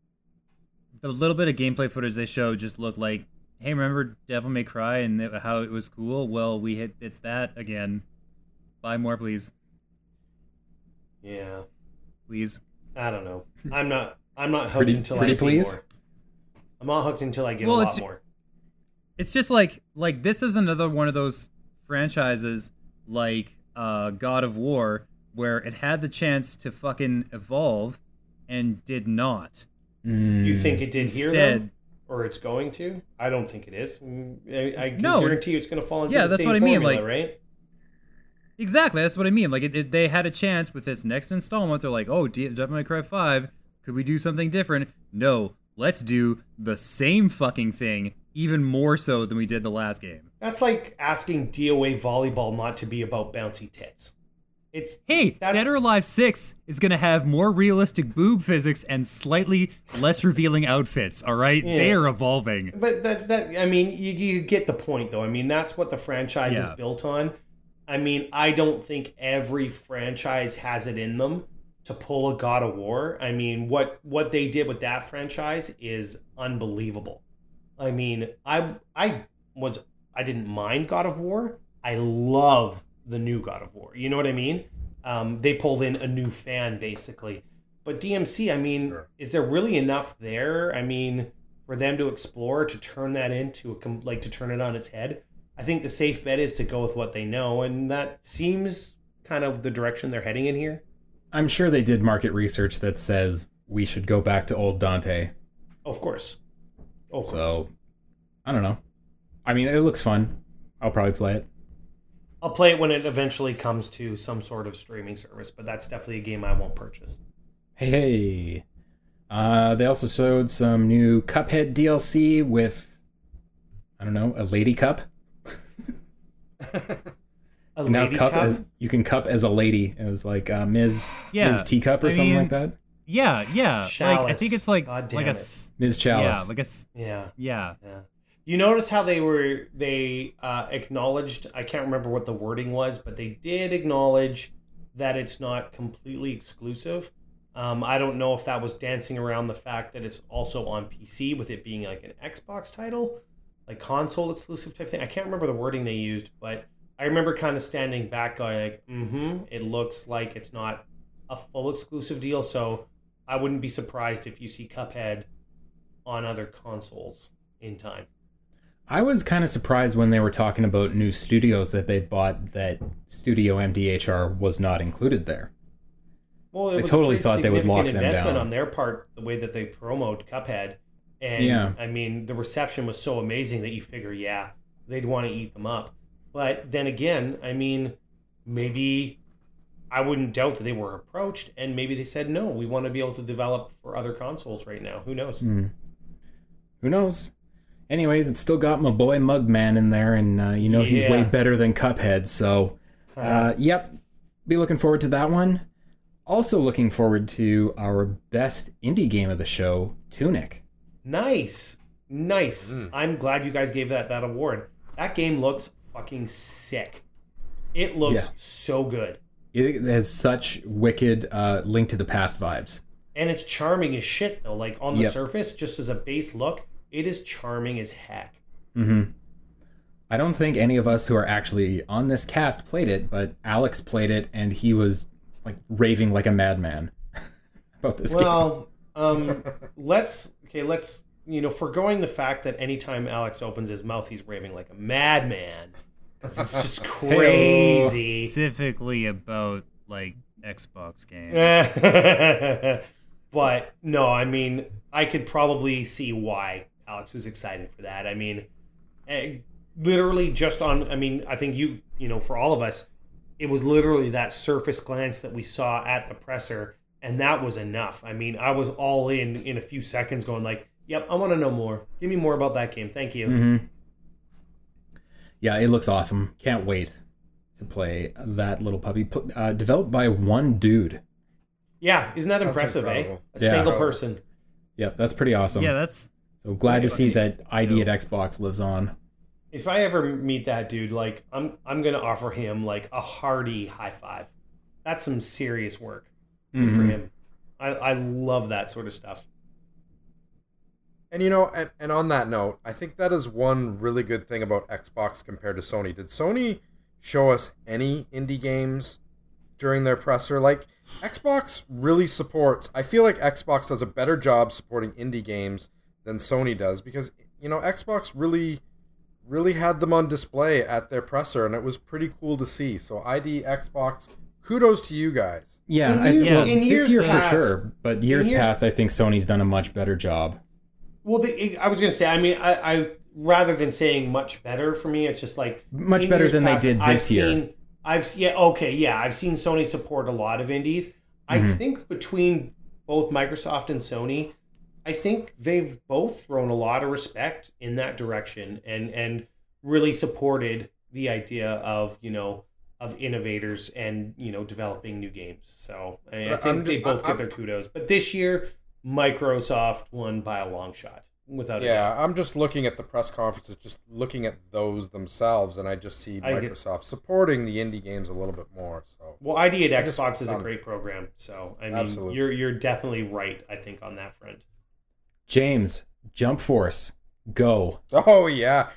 the little bit of gameplay footage they showed just looked like, hey, remember Devil May Cry and how it was cool? Well, it's that again. Buy more, please. Yeah, please. I don't know. I'm not hooked until I see more. I'm not hooked until I get a lot more. It's just like this is another one of those franchises like God of War, where it had the chance to fucking evolve and did not. You think it did instead, here, though? Or it's going to? I don't think it is. I guarantee you it's going to fall into the same formula, right? Exactly, that's what I mean. Like, they had a chance with this next installment. They're like, oh, Devil May Cry 5, could we do something different? No, let's do the same fucking thing, even more so than we did the last game. That's like asking DOA Volleyball not to be about bouncy tits. Dead or Alive 6 is going to have more realistic boob physics and slightly less revealing outfits, all right? Yeah. They are evolving. But that I mean, you get the point, though. I mean, that's what the franchise is built on. I mean, I don't think every franchise has it in them to pull a God of War. I mean, what they did with that franchise is unbelievable. I mean, I didn't mind God of War. I love the new God of War. You know what I mean? They pulled in a new fan, basically. But DMC, I mean, sure. Is there really enough there? I mean, for them to explore, to turn that into, to turn it on its head? I think the safe bet is to go with what they know, and that seems kind of the direction they're heading in here. I'm sure they did market research that says we should go back to old Dante. Of course. Of course. So, I don't know. I mean, it looks fun. I'll probably play it. I'll play it when it eventually comes to some sort of streaming service, but that's definitely a game I won't purchase. Hey. They also showed some new Cuphead DLC with, I don't know, a lady cup. A lady now cup? As, you can cup as a lady. It was like Ms. Teacup or something like that. Yeah, yeah. Chalice. Like, I think it's like a Ms. Chalice. Yeah, like a yeah. You notice how they acknowledged, I can't remember what the wording was, but they did acknowledge that it's not completely exclusive. I don't know if that was dancing around the fact that it's also on PC with it being like an Xbox title, like console exclusive type thing. I can't remember the wording they used, but I remember kind of standing back going like, it looks like it's not a full exclusive deal, so I wouldn't be surprised if you see Cuphead on other consoles in time. I was kind of surprised when they were talking about new studios that they bought that Studio MDHR was not included there. Well, I totally thought they would lock them down. Investment on their part, the way that they promote Cuphead, and yeah. I mean, the reception was so amazing that you figure, yeah, they'd want to eat them up. But then again, I mean, maybe I wouldn't doubt that they were approached, and maybe they said, no, we want to be able to develop for other consoles right now. Who knows? Mm. Who knows? Anyways, it's still got my boy Mugman in there, and he's way better than Cuphead, so yep, be looking forward to that one. Also looking forward to our best indie game of the show, Tunic. Nice. Mm. I'm glad you guys gave that award. That game looks fucking sick. It looks so good. It has such wicked Link to the Past vibes. And it's charming as shit, though. Like, on the surface, just as a base look, it is charming as heck. Mm-hmm. I don't think any of us who are actually on this cast played it, but Alex played it, and he was like raving like a madman about this game. Well, let's forgoing the fact that anytime Alex opens his mouth, he's raving like a madman. It's just crazy. Specifically about like Xbox games. But, no, I mean, I could probably see why Alex was excited for that. I mean, literally just on, I mean, I think for all of us, it was literally that surface glance that we saw at the presser, and that was enough. I mean, I was all in a few seconds going like, yep, I want to know more. Give me more about that game. Thank you. Mm-hmm. Yeah, it looks awesome. Can't wait to play that little puppy. Developed by one dude. Yeah, isn't that impressive, eh? A single person. Yeah, that's pretty awesome. Yeah, that's... So glad to see that ID at Xbox lives on. If I ever meet that dude, like, I'm going to offer him, like, a hearty high five. That's some serious work for him. I love that sort of stuff. And, and on that note, I think that is one really good thing about Xbox compared to Sony. Did Sony show us any indie games during their presser? Like, Xbox really supports... I feel like Xbox does a better job supporting indie games than Sony does because, Xbox really, really had them on display at their presser, and it was pretty cool to see. So ID Xbox, kudos to you guys. Yeah, this year, for sure, but years past, I think Sony's done a much better job. Well, I was going to say, I mean, I rather than saying much better for me, it's just like... Much better than they did this year. I've seen Sony support a lot of indies. I think between both Microsoft and Sony, I think they've both thrown a lot of respect in that direction and really supported the idea of, of innovators and, developing new games. So I think they both get their kudos. But this year, Microsoft won by a long shot. Without a doubt. I'm just looking at the press conferences, just looking at those themselves, and I just see Microsoft supporting the indie games a little bit more. So, well, ID at Xbox is a great program, so I mean, absolutely. You're definitely right, I think, on that front. James, Jump Force, go. Oh, yeah.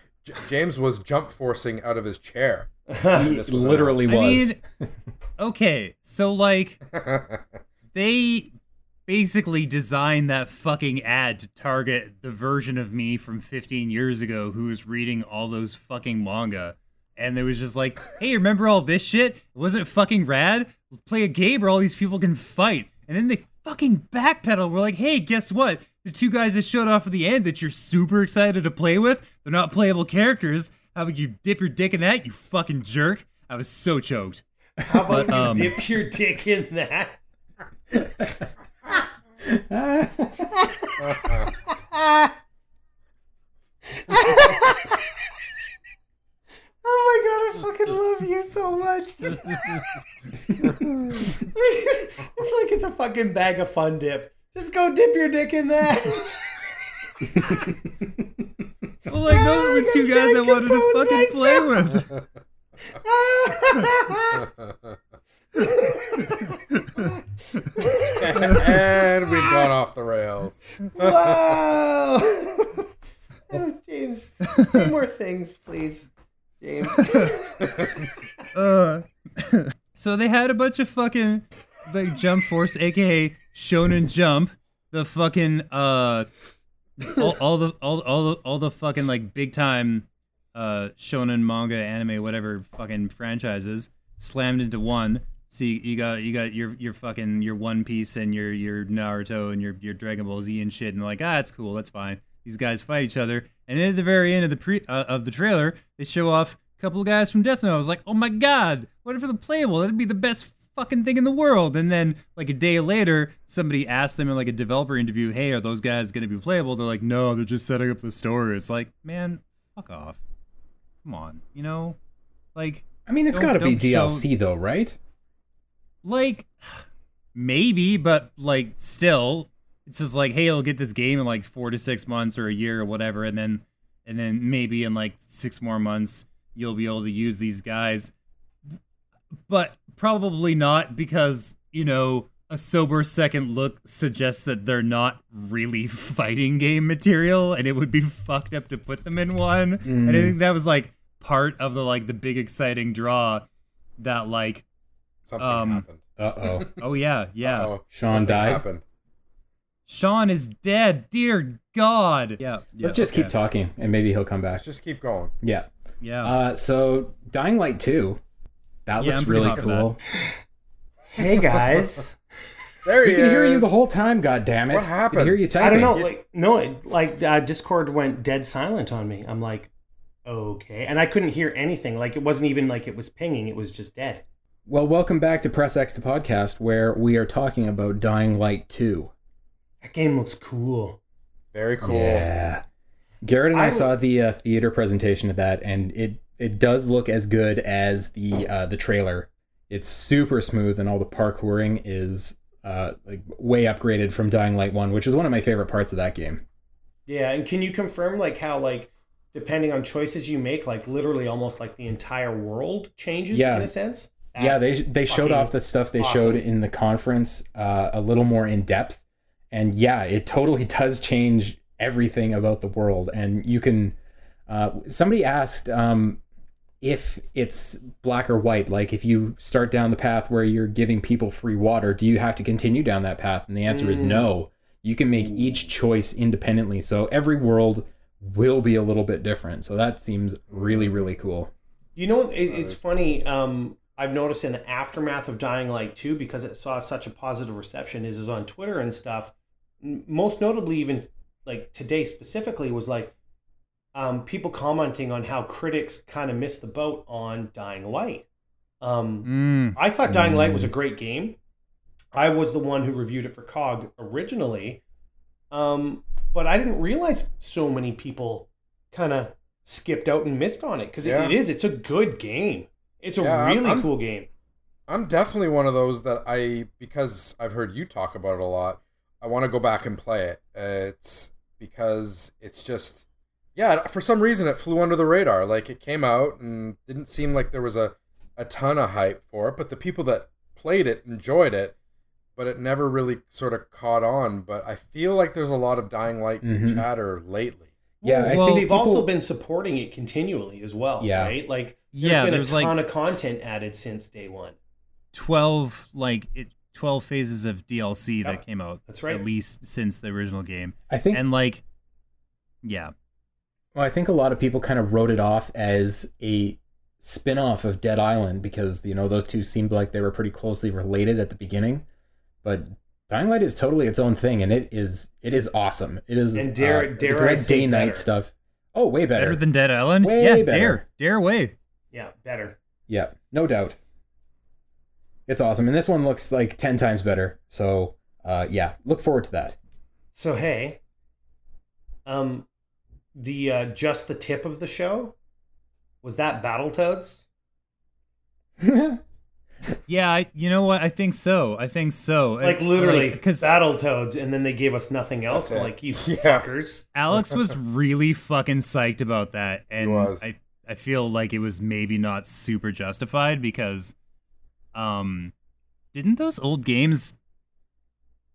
James was jump forcing out of his chair. This was literally was. I mean, okay, so like, they basically designed that fucking ad to target the version of me from 15 years ago who was reading all those fucking manga. And there was just like, hey, remember all this shit? Wasn't it fucking rad? We'll play a game where all these people can fight. And then they fucking backpedal. We're like, hey, guess what? The two guys that showed off at the end that you're super excited to play with, they're not playable characters. How would you dip your dick in that, you fucking jerk? I was so choked. How about you dip your dick in that? Oh my god, I fucking love you so much. It's like it's a fucking bag of fun dip. Just go dip your dick in that. Well, like, those are the two guys I wanted to fucking play with. And we've gone off the rails. Wow. Oh, James, say more things, please. James. So they had a bunch of fucking, like, Jump Force, aka Shonen Jump, the fucking all the fucking like big time shonen manga, anime, whatever fucking franchises slammed into one. So you got your fucking your One Piece and your Naruto and your Dragon Ball Z and shit, and like, ah, it's cool, that's fine. These guys fight each other, and then at the very end of the trailer, they show off a couple of guys from Death Note. I was like, oh my god, what if they're playable? That'd be the best fucking thing in the world. And then like a day later, somebody asked them in like a developer interview, hey, are those guys gonna be playable? They're like, no, they're just setting up the story. It's like, man, fuck off. Come on, you know? Like, I mean, it's gotta be DLC though, right? Like, maybe, but like still. It's just like, hey, I'll get this game in like 4 to 6 months or a year or whatever, and then maybe in like 6 more months you'll be able to use these guys. But probably not, because, you know, a sober second look suggests that they're not really fighting game material, and it would be fucked up to put them in one. Mm. And I think that was like part of the like the big exciting draw that like something happened. Uh-oh. Oh yeah, yeah. Uh-oh. Sean died. Happened. Sean is dead, dear God. Yeah. Let's just keep talking, and maybe he'll come back. Let's just keep going. Yeah. Yeah. So, Dying Light 2. That looks really cool. Hey, guys. There he is. We can hear you the whole time, goddammit. What happened? We can hear you typing. I don't know. Like, no, Discord went dead silent on me. I'm like, okay. And I couldn't hear anything. Like, it wasn't even like it was pinging. It was just dead. Well, welcome back to Press X, the podcast, where we are talking about Dying Light 2. That game looks cool. Very cool. Yeah. Garrett and I saw the theater presentation of that, and it does look as good as the trailer. It's super smooth, and all the parkouring is like way upgraded from Dying Light 1, which is one of my favorite parts of that game. Yeah, and can you confirm like how like depending on choices you make, like literally almost like the entire world changes in a sense? That's they showed off the stuff they showed in the conference a little more in depth. And yeah, it totally does change everything about the world. And you can, somebody asked if it's black or white. Like, if you start down the path where you're giving people free water, do you have to continue down that path? And the answer is no. You can make each choice independently. So every world will be a little bit different. So that seems really, really cool. You know, it's funny. I've noticed in the aftermath of Dying Light 2, because it saw such a positive reception, is on Twitter and stuff. Most notably, even like today specifically, was like people commenting on how critics kind of missed the boat on Dying Light. I thought Dying Light was a great game. I was the one who reviewed it for COG originally, but I didn't realize so many people kind of skipped out and missed on it, because it's a good game. It's a really cool game. I'm definitely one of those that because I've heard you talk about it a lot, I want to go back and play it. It's because it's just, for some reason it flew under the radar. Like, it came out and didn't seem like there was a ton of hype for it, but the people that played it enjoyed it, but it never really sort of caught on. But I feel like there's a lot of Dying Light chatter lately. Yeah, I think they've also been supporting it continually as well, right? Like, there's been a ton of content added since day one. 12 phases of DLC that came out. That's right. At least since the original game. I think. And like, yeah. Well, I think a lot of people kind of wrote it off as a spin-off of Dead Island because, you know, those two seemed like they were pretty closely related at the beginning. But Dying Light is totally its own thing, and it is awesome. It is, and dare day-night stuff. Oh, way better. Better than Dead Island? Way better. Dare way. Yeah, better. Yeah, no doubt. It's awesome, and this one looks like 10 times better. So, look forward to that. So, hey, just the tip of the show, was that Battletoads? Yeah, you know what? I think so. Like, literally, because Battletoads, and then they gave us nothing else. Like, you fuckers. Alex was really fucking psyched about that, and I feel like it was maybe not super justified because. Didn't those old games,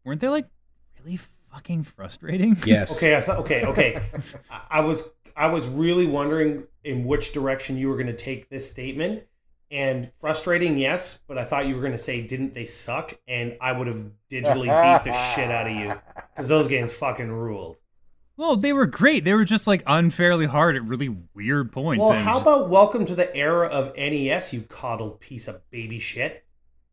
weren't they like really fucking frustrating? Yes. Okay. I thought, okay. I was really wondering in which direction you were going to take this statement, and frustrating. Yes. But I thought you were going to say, didn't they suck? And I would have digitally beat the shit out of you because those games fucking ruled. Well, they were great. They were just like unfairly hard at really weird points. Well, how about Welcome to the Era of NES, you coddled piece of baby shit?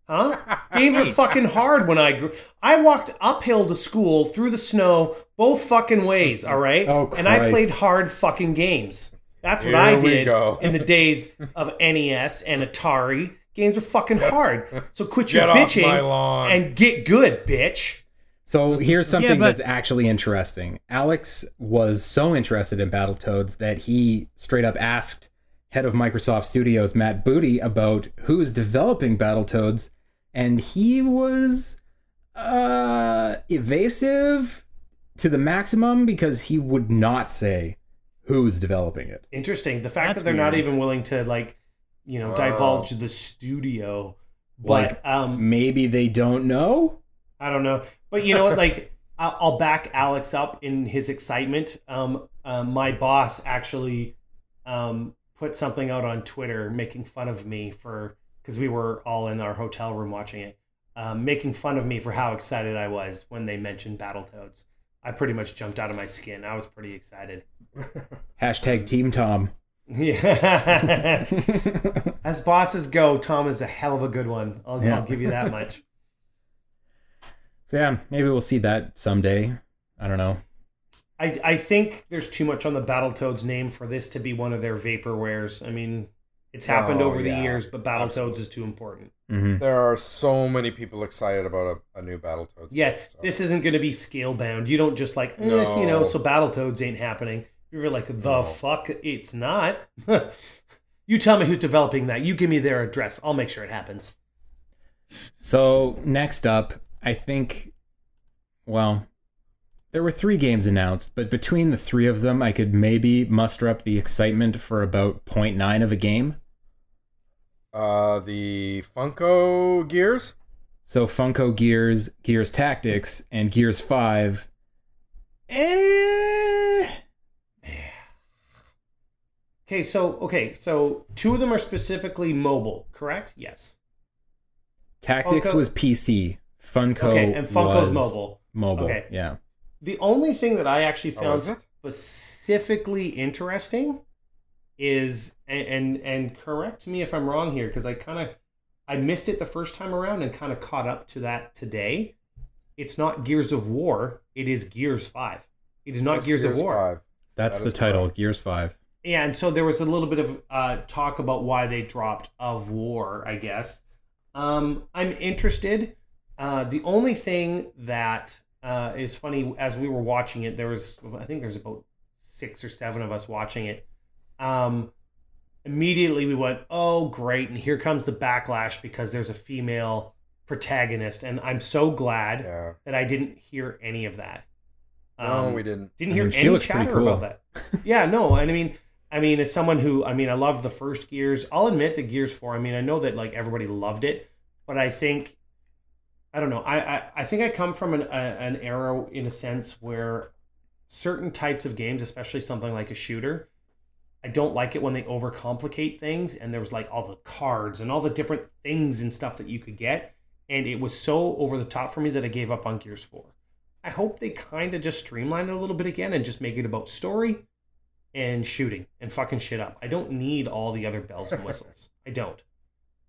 Huh? Games were fucking hard when I grew. I walked uphill to school through the snow both fucking ways, all right? Oh, Christ. And I played hard fucking games. That's what I did in the days of NES and Atari. Games were fucking hard. So quit your bitching and get good, bitch. So here's something that's actually interesting. Alex was so interested in Battletoads that he straight up asked head of Microsoft Studios, Matt Booty, about who is developing Battletoads, and he was evasive to the maximum because he would not say who's developing it. Interesting. The fact that's that they're weird. Not even willing to, like, you know, divulge the studio, but like, maybe they don't know. I don't know. But you know what, like, I'll back Alex up in his excitement. My boss actually put something out on Twitter making fun of me because we were all in our hotel room watching it, making fun of me for how excited I was when they mentioned Battletoads. I pretty much jumped out of my skin. I was pretty excited. Hashtag Team Tom. Yeah. As bosses go, Tom is a hell of a good one. I'll give you that much. So yeah, maybe we'll see that someday. I don't know. I think there's too much on the Battletoads name for this to be one of their vaporwares. I mean, it's happened over the years, but Battletoads is too important. Mm-hmm. There are so many people excited about a new Battletoads. Yeah, game, so. This isn't going to be scale-bound. You don't just like, you know, so Battletoads ain't happening. You're like, fuck, it's not. You tell me who's developing that. You give me their address. I'll make sure it happens. So next up, I think, there were 3 games announced, but between the 3 of them, I could maybe muster up the excitement for about 0.9 of a game. The Funko Gears? So Funko Gears, Gears Tactics, and Gears 5. Okay, so 2 of them are specifically mobile, correct? Yes. Tactics was PC. Funko and Funko's mobile. Okay. Yeah. The only thing that I actually found specifically interesting is, and correct me if I'm wrong here, because I missed it the first time around and kind of caught up to that today. It's not Gears of War. It is Gears 5. It is not Gears of War. 5. That's the title, Gears 5. Yeah, and so there was a little bit of talk about why they dropped of War, I guess. I'm interested. The only thing that is funny, as we were watching it, I think there's about 6 or 7 of us watching it. Immediately we went, oh, great. And here comes the backlash because there's a female protagonist. And I'm so glad that I didn't hear any of that. No, we didn't. Hear any chatter about that. Yeah, no. And I mean, as someone who, I love the first Gears, I'll admit that Gears 4, I know that like everybody loved it, but I think, I don't know. I think I come from an era in a sense where certain types of games, especially something like a shooter, I don't like it when they overcomplicate things. And there was like all the cards and all the different things and stuff that you could get. And it was so over the top for me that I gave up on Gears 4. I hope they kind of just streamline it a little bit again and just make it about story and shooting and fucking shit up. I don't need all the other bells and whistles. I don't.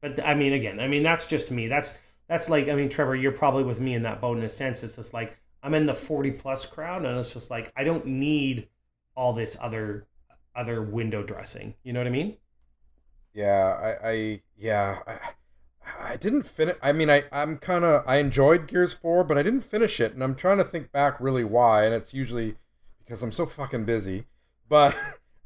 But I mean, again, I mean, that's just me. That's like, I mean, Trevor, you're probably with me in that boat in a sense. It's just like, I'm in the 40 plus crowd and it's just like, I don't need all this other window dressing. You know what I mean? Yeah. I didn't finish. I mean, I enjoyed Gears 4, but I didn't finish it. And I'm trying to think back really why. And it's usually because I'm so fucking busy. But,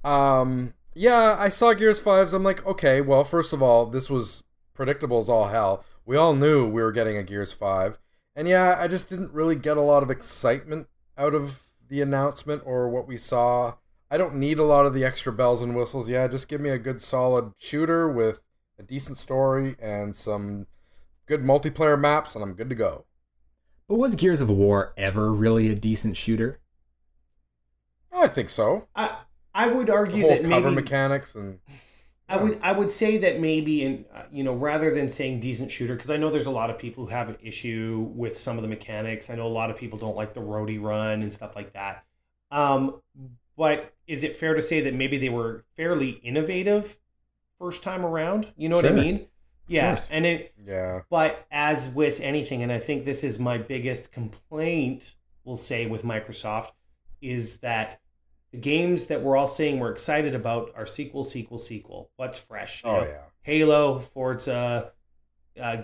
yeah, I saw Gears 5s. I'm like, okay, well, first of all, this was predictable as all hell. We all knew we were getting a Gears 5. And yeah, I just didn't really get a lot of excitement out of the announcement or what we saw. I don't need a lot of the extra bells and whistles. Yeah, just give me a good solid shooter with a decent story and some good multiplayer maps, and I'm good to go. But was Gears of War ever really a decent shooter? I think so. I would argue the whole that cover maybe, mechanics and I would say that maybe in rather than saying decent shooter, because I know there's a lot of people who have an issue with some of the mechanics. I know a lot of people don't like the roadie run and stuff like that. But is it fair to say that maybe they were fairly innovative first time around? You know what I mean? Yeah. And but as with anything, and I think this is my biggest complaint, we'll say, with Microsoft, is that the games that we're all saying we're excited about are sequel. What's fresh? Halo, Forza,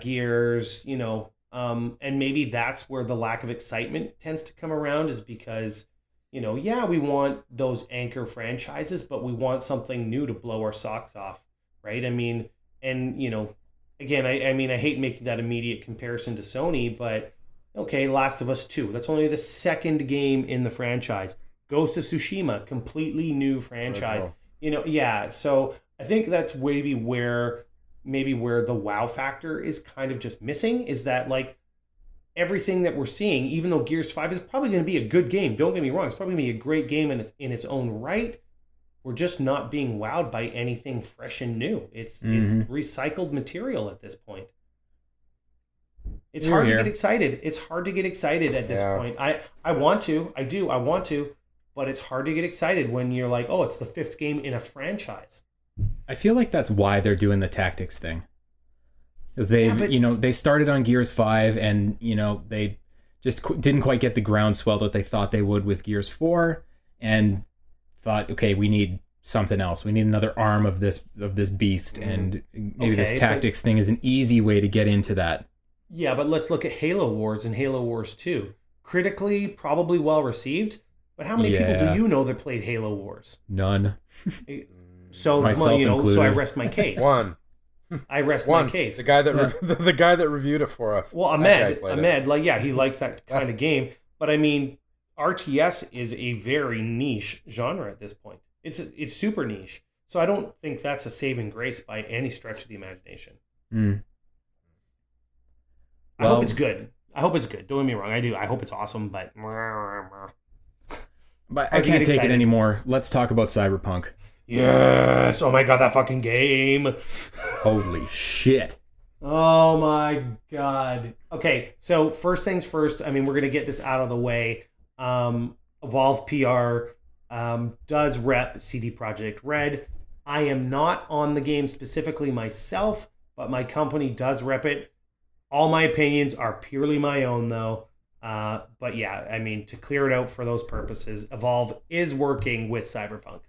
Gears, and maybe that's where the lack of excitement tends to come around, is because we want those anchor franchises, but we want something new to blow our socks off, right? I mean, and, again, I mean, I hate making that immediate comparison to Sony, but, okay, Last of Us 2. That's only the second game in the franchise. Ghost of Tsushima, completely new franchise. Cool. So I think that's maybe where the wow factor is kind of just missing, is that, like, everything that we're seeing, even though Gears 5 is probably going to be a good game, don't get me wrong, it's probably going to be a great game in its own right, we're just not being wowed by anything fresh and new. It's recycled material at this point. It's hard to get excited at this point. I want to, but it's hard to get excited when you're like, oh, it's the fifth game in a franchise. I feel like that's why they're doing the tactics thing. They started on Gears 5 and, they just didn't quite get the groundswell that they thought they would with Gears 4 and thought, okay, we need something else. We need another arm of this beast. And maybe this tactics thing is an easy way to get into that. Yeah, but let's look at Halo Wars and Halo Wars 2. Critically, probably well received. But how many people do you know that played Halo Wars? None. So, I rest my case. One. I rest my case. The guy that reviewed it for us. Well, Ahmed, he likes that kind of game. But I mean, RTS is a very niche genre at this point. It's super niche. So I don't think that's a saving grace by any stretch of the imagination. Mm. I hope it's good. Don't get me wrong. I do. I hope it's awesome. But I can't take it anymore. Let's talk about Cyberpunk. Yes! Oh my god, that fucking game! Holy shit. Oh my god. Okay, so first things first, I mean, we're going to get this out of the way. Evolve PR does rep CD Projekt Red. I am not on the game specifically myself, but my company does rep it. All my opinions are purely my own, though. But yeah, I mean, to clear it out for those purposes, Evolve is working with Cyberpunk.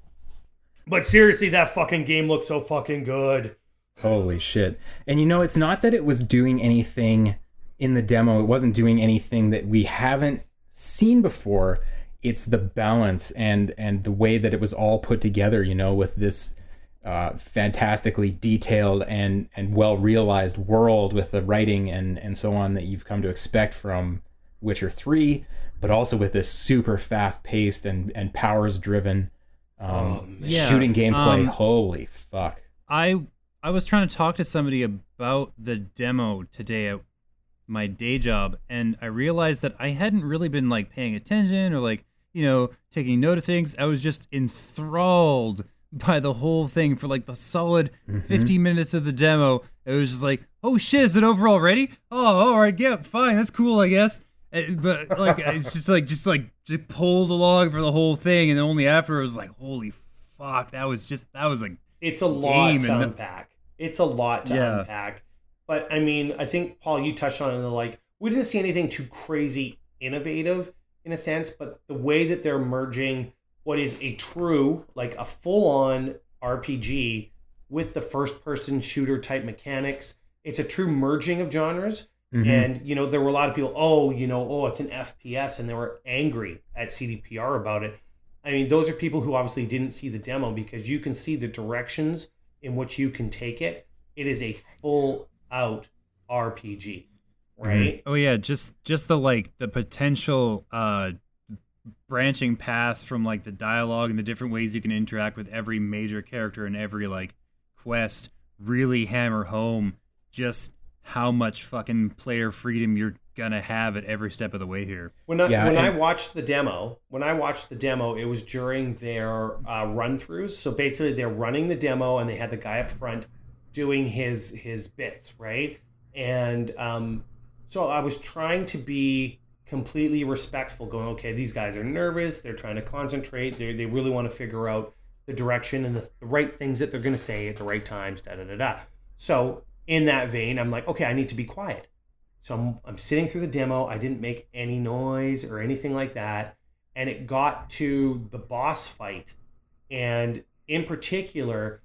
But seriously, that fucking game looks so fucking good. Holy shit. And it's not that it was doing anything in the demo. It wasn't doing anything that we haven't seen before. It's the balance and the way that it was all put together, with this fantastically detailed and well-realized world with the writing and so on that you've come to expect from Witcher 3, but also with this super fast-paced and powers-driven shooting gameplay. Holy fuck. I was trying to talk to somebody about the demo today at my day job, and I realized that I hadn't really been paying attention or you know, taking note of things. I was just enthralled by the whole thing for like the solid 50 minutes of the demo. It was just like, oh shit, is it over already? Oh, all right, yeah, fine, that's cool, I guess. But like, it's just pulled along for the whole thing, and only after it was like, holy fuck, that was like, it's a lot to unpack. It's a lot to unpack. But I mean, I think Paul, you touched on it. Like, we didn't see anything too crazy innovative in a sense, but the way that they're merging what is a true, like a full-on RPG with the first-person shooter type mechanics. It's a true merging of genres. Mm-hmm. And, you know, there were a lot of people, oh, it's an FPS, and they were angry at CDPR about it. I mean, those are people who obviously didn't see the demo, because you can see the directions in which you can take it. It is a full-out RPG, right? Mm-hmm. Oh, yeah, just the, like, the potential branching paths from, like, the dialogue and the different ways you can interact with every major character and every, like, quest really hammer home just how much fucking player freedom you're gonna have at every step of the way here. When I watched the demo, it was during their run-throughs. So basically, they're running the demo, and they had the guy up front doing his bits, right? And so I was trying to be completely respectful, going, okay, these guys are nervous, they're trying to concentrate, they really want to figure out the direction and the right things that they're going to say at the right times, da-da-da-da. So in that vein, I'm like, okay, I need to be quiet. So I'm sitting through the demo. I didn't make any noise or anything like that. And it got to the boss fight. And in particular,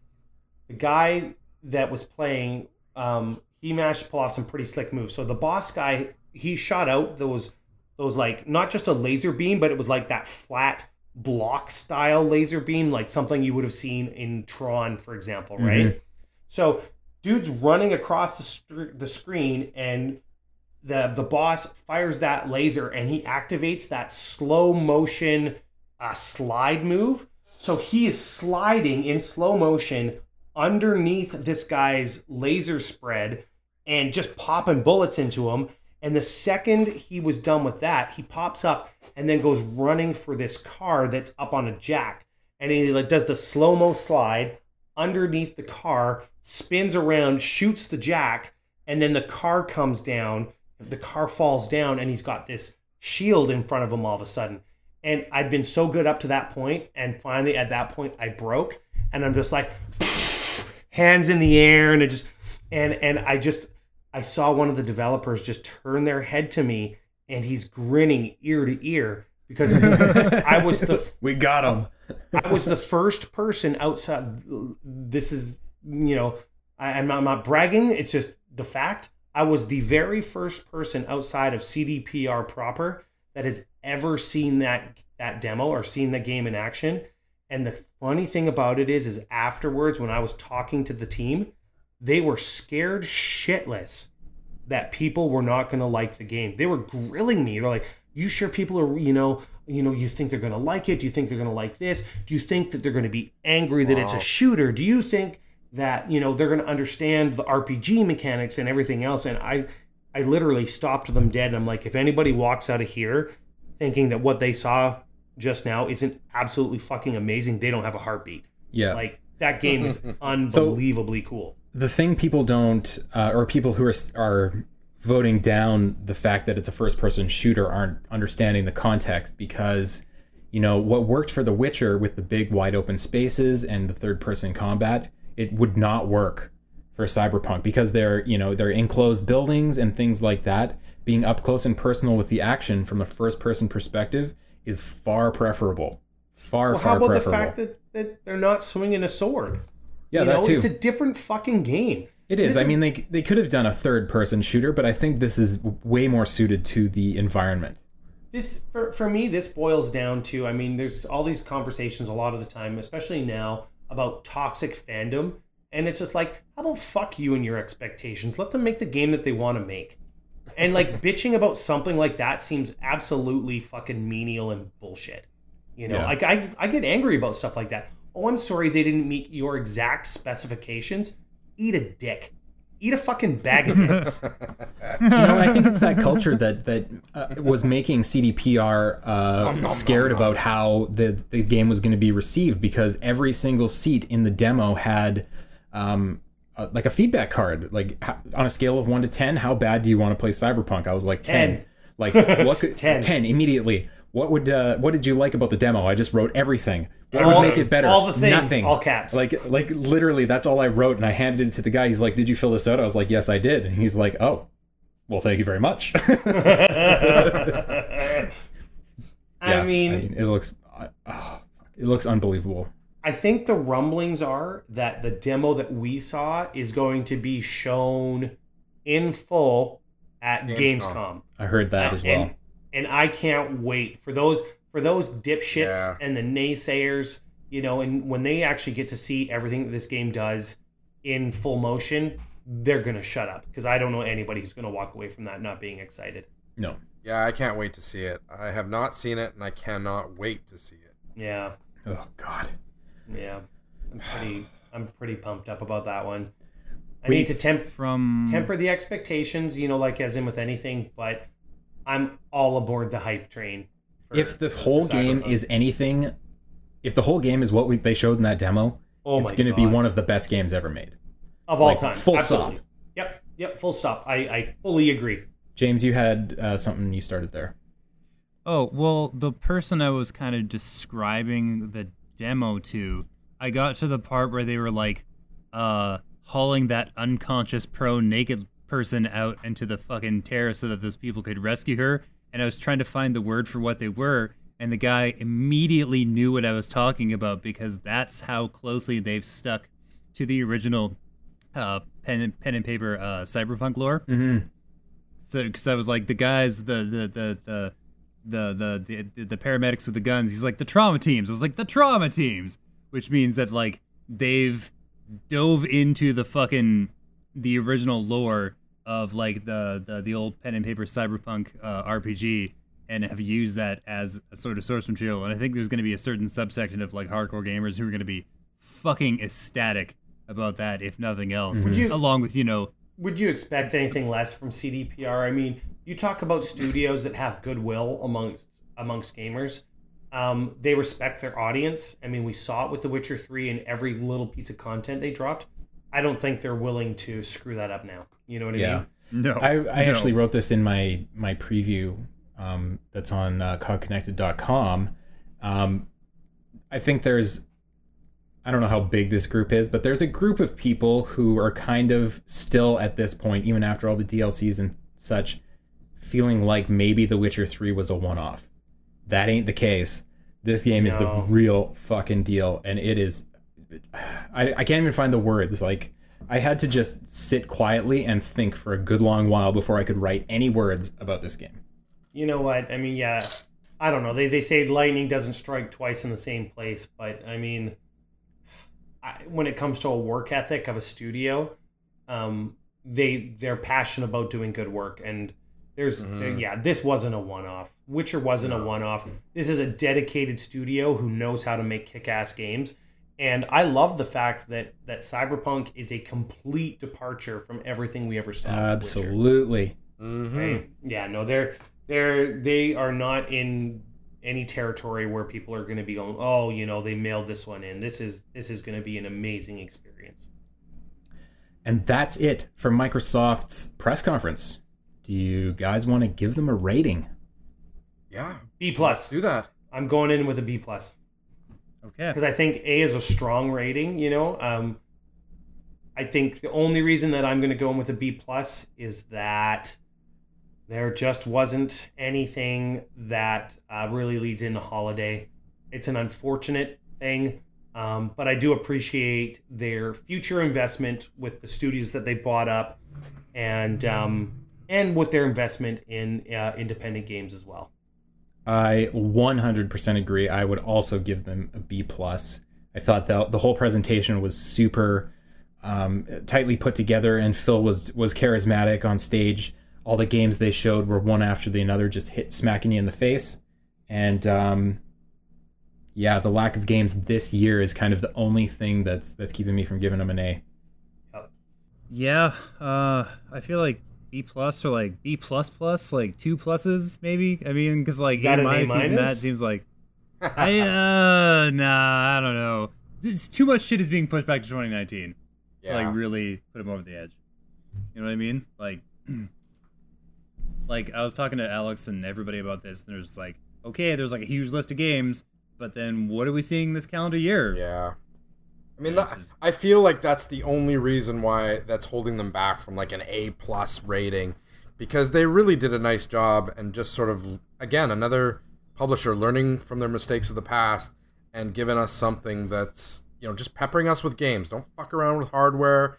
the guy that was playing, he managed to pull off some pretty slick moves. So the boss guy, he shot out those like, not just a laser beam, but it was like that flat block style laser beam, like something you would have seen in Tron, for example, right? Mm-hmm. So dude's running across the screen, and the boss fires that laser, and he activates that slow motion slide move. So he is sliding in slow motion underneath this guy's laser spread and just popping bullets into him. And the second he was done with that, he pops up and then goes running for this car that's up on a jack. And he like does the slow-mo slide underneath the car, spins around, shoots the jack, and then the car comes down. The car falls down, and he's got this shield in front of him all of a sudden. And I'd been so good up to that point, and finally at that point I broke, and I'm just like, hands in the air, and it just and I saw one of the developers just turn their head to me, and he's grinning ear to ear, because I was we got him. I was the first person outside. This is, you know, I'm not bragging. It's just the fact. I was the very first person outside of CDPR proper that has ever seen that demo or seen the game in action. And the funny thing about it is afterwards, when I was talking to the team, they were scared shitless that people were not going to like the game. They were grilling me. They're like, you sure people are, you know, you think they're going to like it? Do you think they're going to like this? Do you think that they're going to be angry that it's a shooter? Do you think that, you know, they're going to understand the RPG mechanics and everything else? And I literally stopped them dead. And I'm like, if anybody walks out of here thinking that what they saw just now isn't absolutely fucking amazing, they don't have a heartbeat. Yeah. Like, that game is unbelievably cool. The thing people don't, or people who are voting down the fact that it's a first-person shooter aren't understanding the context, because, you know, what worked for The Witcher with the big wide-open spaces and the third-person combat, it would not work for Cyberpunk, because they're enclosed buildings and things like that. Being up close and personal with the action from a first-person perspective is far preferable. How about the fact that they're not swinging a sword? Yeah, that too. It's a different fucking game. It is. I mean, they could have done a third-person shooter, but I think this is way more suited to the environment. This, for me, this boils down to, I mean, there's all these conversations a lot of the time, especially now, about toxic fandom. And it's just like, how about fuck you and your expectations? Let them make the game that they want to make. And, like, bitching about something like that seems absolutely fucking menial and bullshit. You know, yeah. Like, I get angry about stuff like that. Oh, I'm sorry they didn't meet your exact specifications. Eat a dick. eat a fucking bag of dicks. You know, I think it's that culture that was making CDPR scared about how the game was going to be received, because every single seat in the demo had like a feedback card, like on a scale of 1 to 10, how bad do you want to play Cyberpunk? I was like 10. Like what could 10 immediately? What did you like about the demo? I just wrote everything. What would make it better? All the things. Nothing. All caps. Like literally, that's all I wrote, and I handed it to the guy. He's like, "Did you fill this out?" I was like, "Yes, I did." And he's like, "Oh, well, thank you very much." I mean, it looks unbelievable. I think the rumblings are that the demo that we saw is going to be shown in full at Gamescom. I heard that as well. And I can't wait for those dipshits and the naysayers, you know, and when they actually get to see everything that this game does in full motion, they're going to shut up, because I don't know anybody who's going to walk away from that not being excited. No. Yeah, I can't wait to see it. I have not seen it, and I cannot wait to see it. Yeah. Oh, God. Yeah. I'm pretty pumped up about that one. I need to temper the expectations, you know, like as in with anything, but I'm all aboard the hype train. If the whole game is anything, if the whole game is what they showed in that demo, it's going to be one of the best games ever made. Of all time. Full stop. Yep, full stop. I fully agree. James, you had something you started there. Oh, well, the person I was kind of describing the demo to, I got to the part where they were like hauling that unconscious prone naked person out into the fucking terrace so that those people could rescue her, and I was trying to find the word for what they were, and the guy immediately knew what I was talking about, because that's how closely they've stuck to the original pen and paper Cyberpunk lore. Mm-hmm. So, because I was like, the guys, the paramedics with the guns, he's like, the trauma teams. I was like, the trauma teams, which means that like they've dove into the fucking the original lore of like the old pen and paper Cyberpunk RPG, and have used that as a sort of source material. And I think there's going to be a certain subsection of like hardcore gamers who are going to be fucking ecstatic about that, if nothing else. Mm-hmm. Along with, you know, would you expect anything less from CDPR? I mean, you talk about studios that have goodwill amongst gamers. They respect their audience. I mean, we saw it with The Witcher 3 and every little piece of content they dropped. I don't think they're willing to screw that up now. You know what I mean? No. I actually wrote this in my preview that's on cogconnected.com. I think I don't know how big this group is, but there's a group of people who are kind of still at this point, even after all the DLCs and such, feeling like maybe The Witcher 3 was a one-off. That ain't the case. This game is the real fucking deal, and it is... I can't even find the words. Like, I had to just sit quietly and think for a good long while before I could write any words about this game. You know what? I mean, yeah, I don't know. They say lightning doesn't strike twice in the same place, but I mean, when it comes to a work ethic of a studio, they're passionate about doing good work, and there's this wasn't a one-off. Witcher wasn't a one-off. This is a dedicated studio who knows how to make kick-ass games. And I love the fact that Cyberpunk is a complete departure from everything we ever saw. Absolutely. Mm-hmm. Right? Yeah, no, they are not in any territory where people are going to be going, oh, you know, they mailed this one in. This is going to be an amazing experience. And that's it for Microsoft's press conference. Do you guys want to give them a rating? Yeah. B+. Let's do that. I'm going in with a B+. Okay. Because I think A is a strong rating, you know. I think the only reason that I'm going to go in with a B+ is that there just wasn't anything that really leads into holiday. It's an unfortunate thing, but I do appreciate their future investment with the studios that they bought up, and with their investment in independent games as well. I 100% agree. I would also give them a B+. I thought the whole presentation was super tightly put together, and Phil was charismatic on stage. All the games they showed were one after the another, just smacking you in the face. And the lack of games this year is kind of the only thing that's keeping me from giving them an A. Yeah, I feel like B+ or like B++, like two pluses maybe. I mean, because like A minus? That seems like nah, I don't know. It's too much shit is being pushed back to 2019. Yeah. Like really put him over the edge. You know what I mean? Like, I was talking to Alex and everybody about this, and there's like, okay, there's like a huge list of games, but then what are we seeing this calendar year? Yeah. I mean, I feel like that's the only reason why that's holding them back from like an A+ rating, because they really did a nice job and just sort of, again, another publisher learning from their mistakes of the past and giving us something that's, you know, just peppering us with games. Don't fuck around with hardware,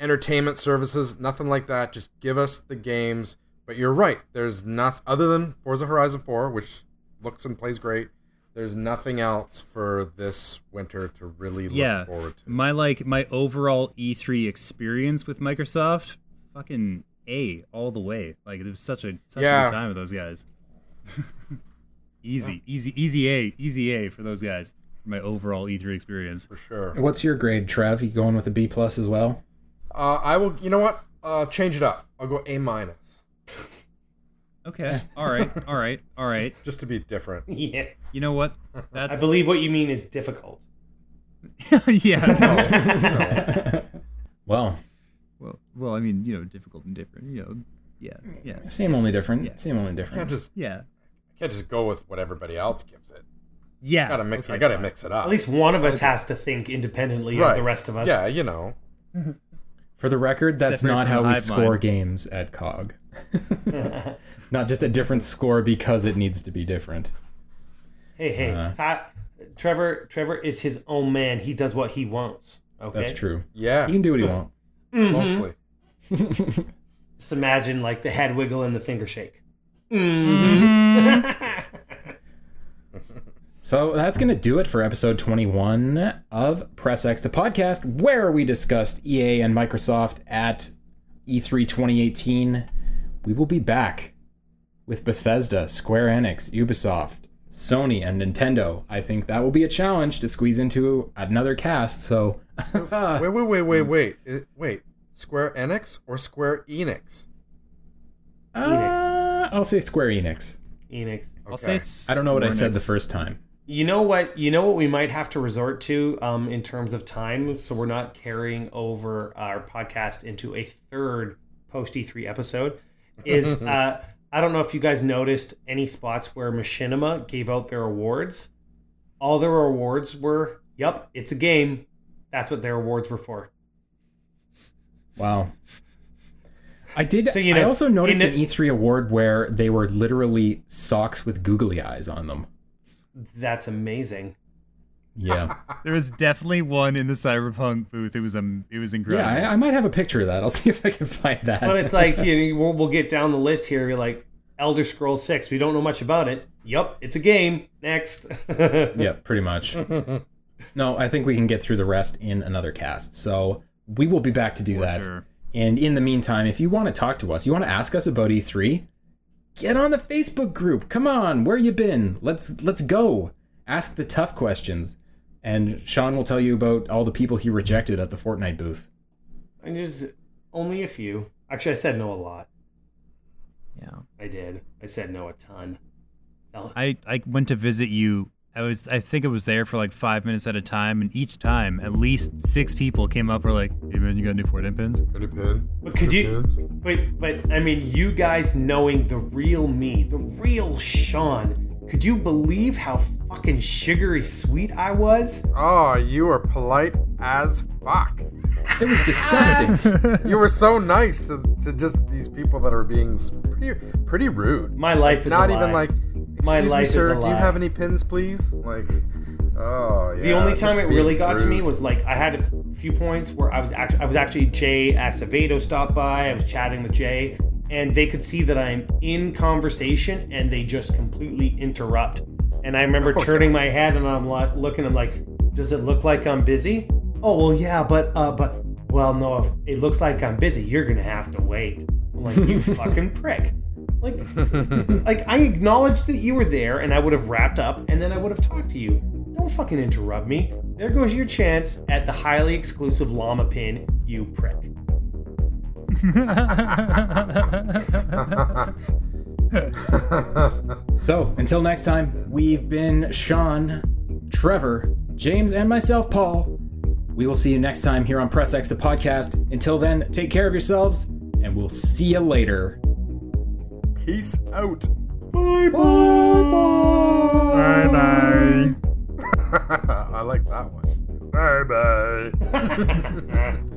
entertainment services, nothing like that. Just give us the games. But you're right. There's nothing other than Forza Horizon 4, which looks and plays great. There's nothing else for this winter to really look forward to. My overall E3 experience with Microsoft, fucking A all the way. Like, it was such a good time with those guys. Easy A for those guys. My overall E3 experience. For sure. What's your grade, Trev? You going with a B+ as well? I will, you know what? Change it up. I'll go A-. Okay. All right. Just to be different. Yeah. You know what? That's... I believe what you mean is difficult. Yeah. No. Well, I mean, you know, difficult and different. You know, yeah. Same, only different. I can't just go with what everybody else gives it. Yeah. I gotta mix it up. At least one of us has to think independently of the rest of us. Yeah, you know. For the record, that's separate not how we score games at COG. Not just a different score because it needs to be different. Hey, Trevor is his own man. He does what he wants. Okay, that's true. Yeah, he can do what he wants. Mostly. Just imagine like the head wiggle and the finger shake. So that's going to do it for episode 21 of Press X, the podcast where we discussed EA and Microsoft at E3 2018. We will be back with Bethesda, Square Enix, Ubisoft, Sony, and Nintendo. I think that will be a challenge to squeeze into another cast, so... Wait. Square Enix or Square Enix? Enix. I'll say Square Enix. Enix. Okay. I don't know what I said the first time. You know what we might have to resort to in terms of time, so we're not carrying over our podcast into a third post-E3 episode... is I don't know if you guys noticed any spots where Machinima gave out their awards. All their awards were, yep, it's a game. That's what their awards were for. Wow. I did. So, you know, I also noticed an E3 award where they were literally socks with googly eyes on them. That's amazing. Yeah. There was definitely one in the Cyberpunk booth. It was incredible. Yeah, I might have a picture of that. I'll see if I can find that. But it's like, you know, we'll get down the list here. You're like, Elder Scrolls 6. We don't know much about it. Yep, it's a game. Next. Yeah, pretty much. No, I think we can get through the rest in another cast. So we will be back to do that. Sure. And in the meantime, if you want to talk to us, you want to ask us about E3, get on the Facebook group. Come on, where you been? Let's go. Ask the tough questions. And Sean will tell you about all the people he rejected at the Fortnite booth. And there's only a few. Actually, I said no a lot. Yeah. I did. I said no a ton. I went to visit you. I think I was there for like 5 minutes at a time, and each time at least 6 people came up and were like, hey man, you got new Fortnite pins? But I mean, you guys knowing the real me, the real Sean. Could you believe how fucking sugary sweet I was? Oh, you were polite as fuck. It was disgusting. You were so nice to just these people that are being pretty rude. My life is not a lie. Even like, excuse my life me, sir, do you have any pins, please? Like, oh yeah. The only time it really got rude to me was like I had a few points where I was actually Jay Acevedo stopped by. I was chatting with Jay. And they could see that I'm in conversation, and they just completely interrupt. And I remember turning my head, and I'm like, looking. I'm like, "Does it look like I'm busy?" Oh well, yeah, but well, no. If it looks like I'm busy, you're gonna have to wait. I'm like, you fucking prick. Like I acknowledged that you were there, and I would have wrapped up, and then I would have talked to you. Don't fucking interrupt me. There goes your chance at the highly exclusive llama pin, you prick. So, until next time, we've been Sean, Trevor, James, and myself, Paul. We will see you next time here on Press X, the podcast. Until then, take care of yourselves, and we'll see you later. Peace out. Bye-bye. Bye-bye. Bye-bye. I like that one. Bye-bye.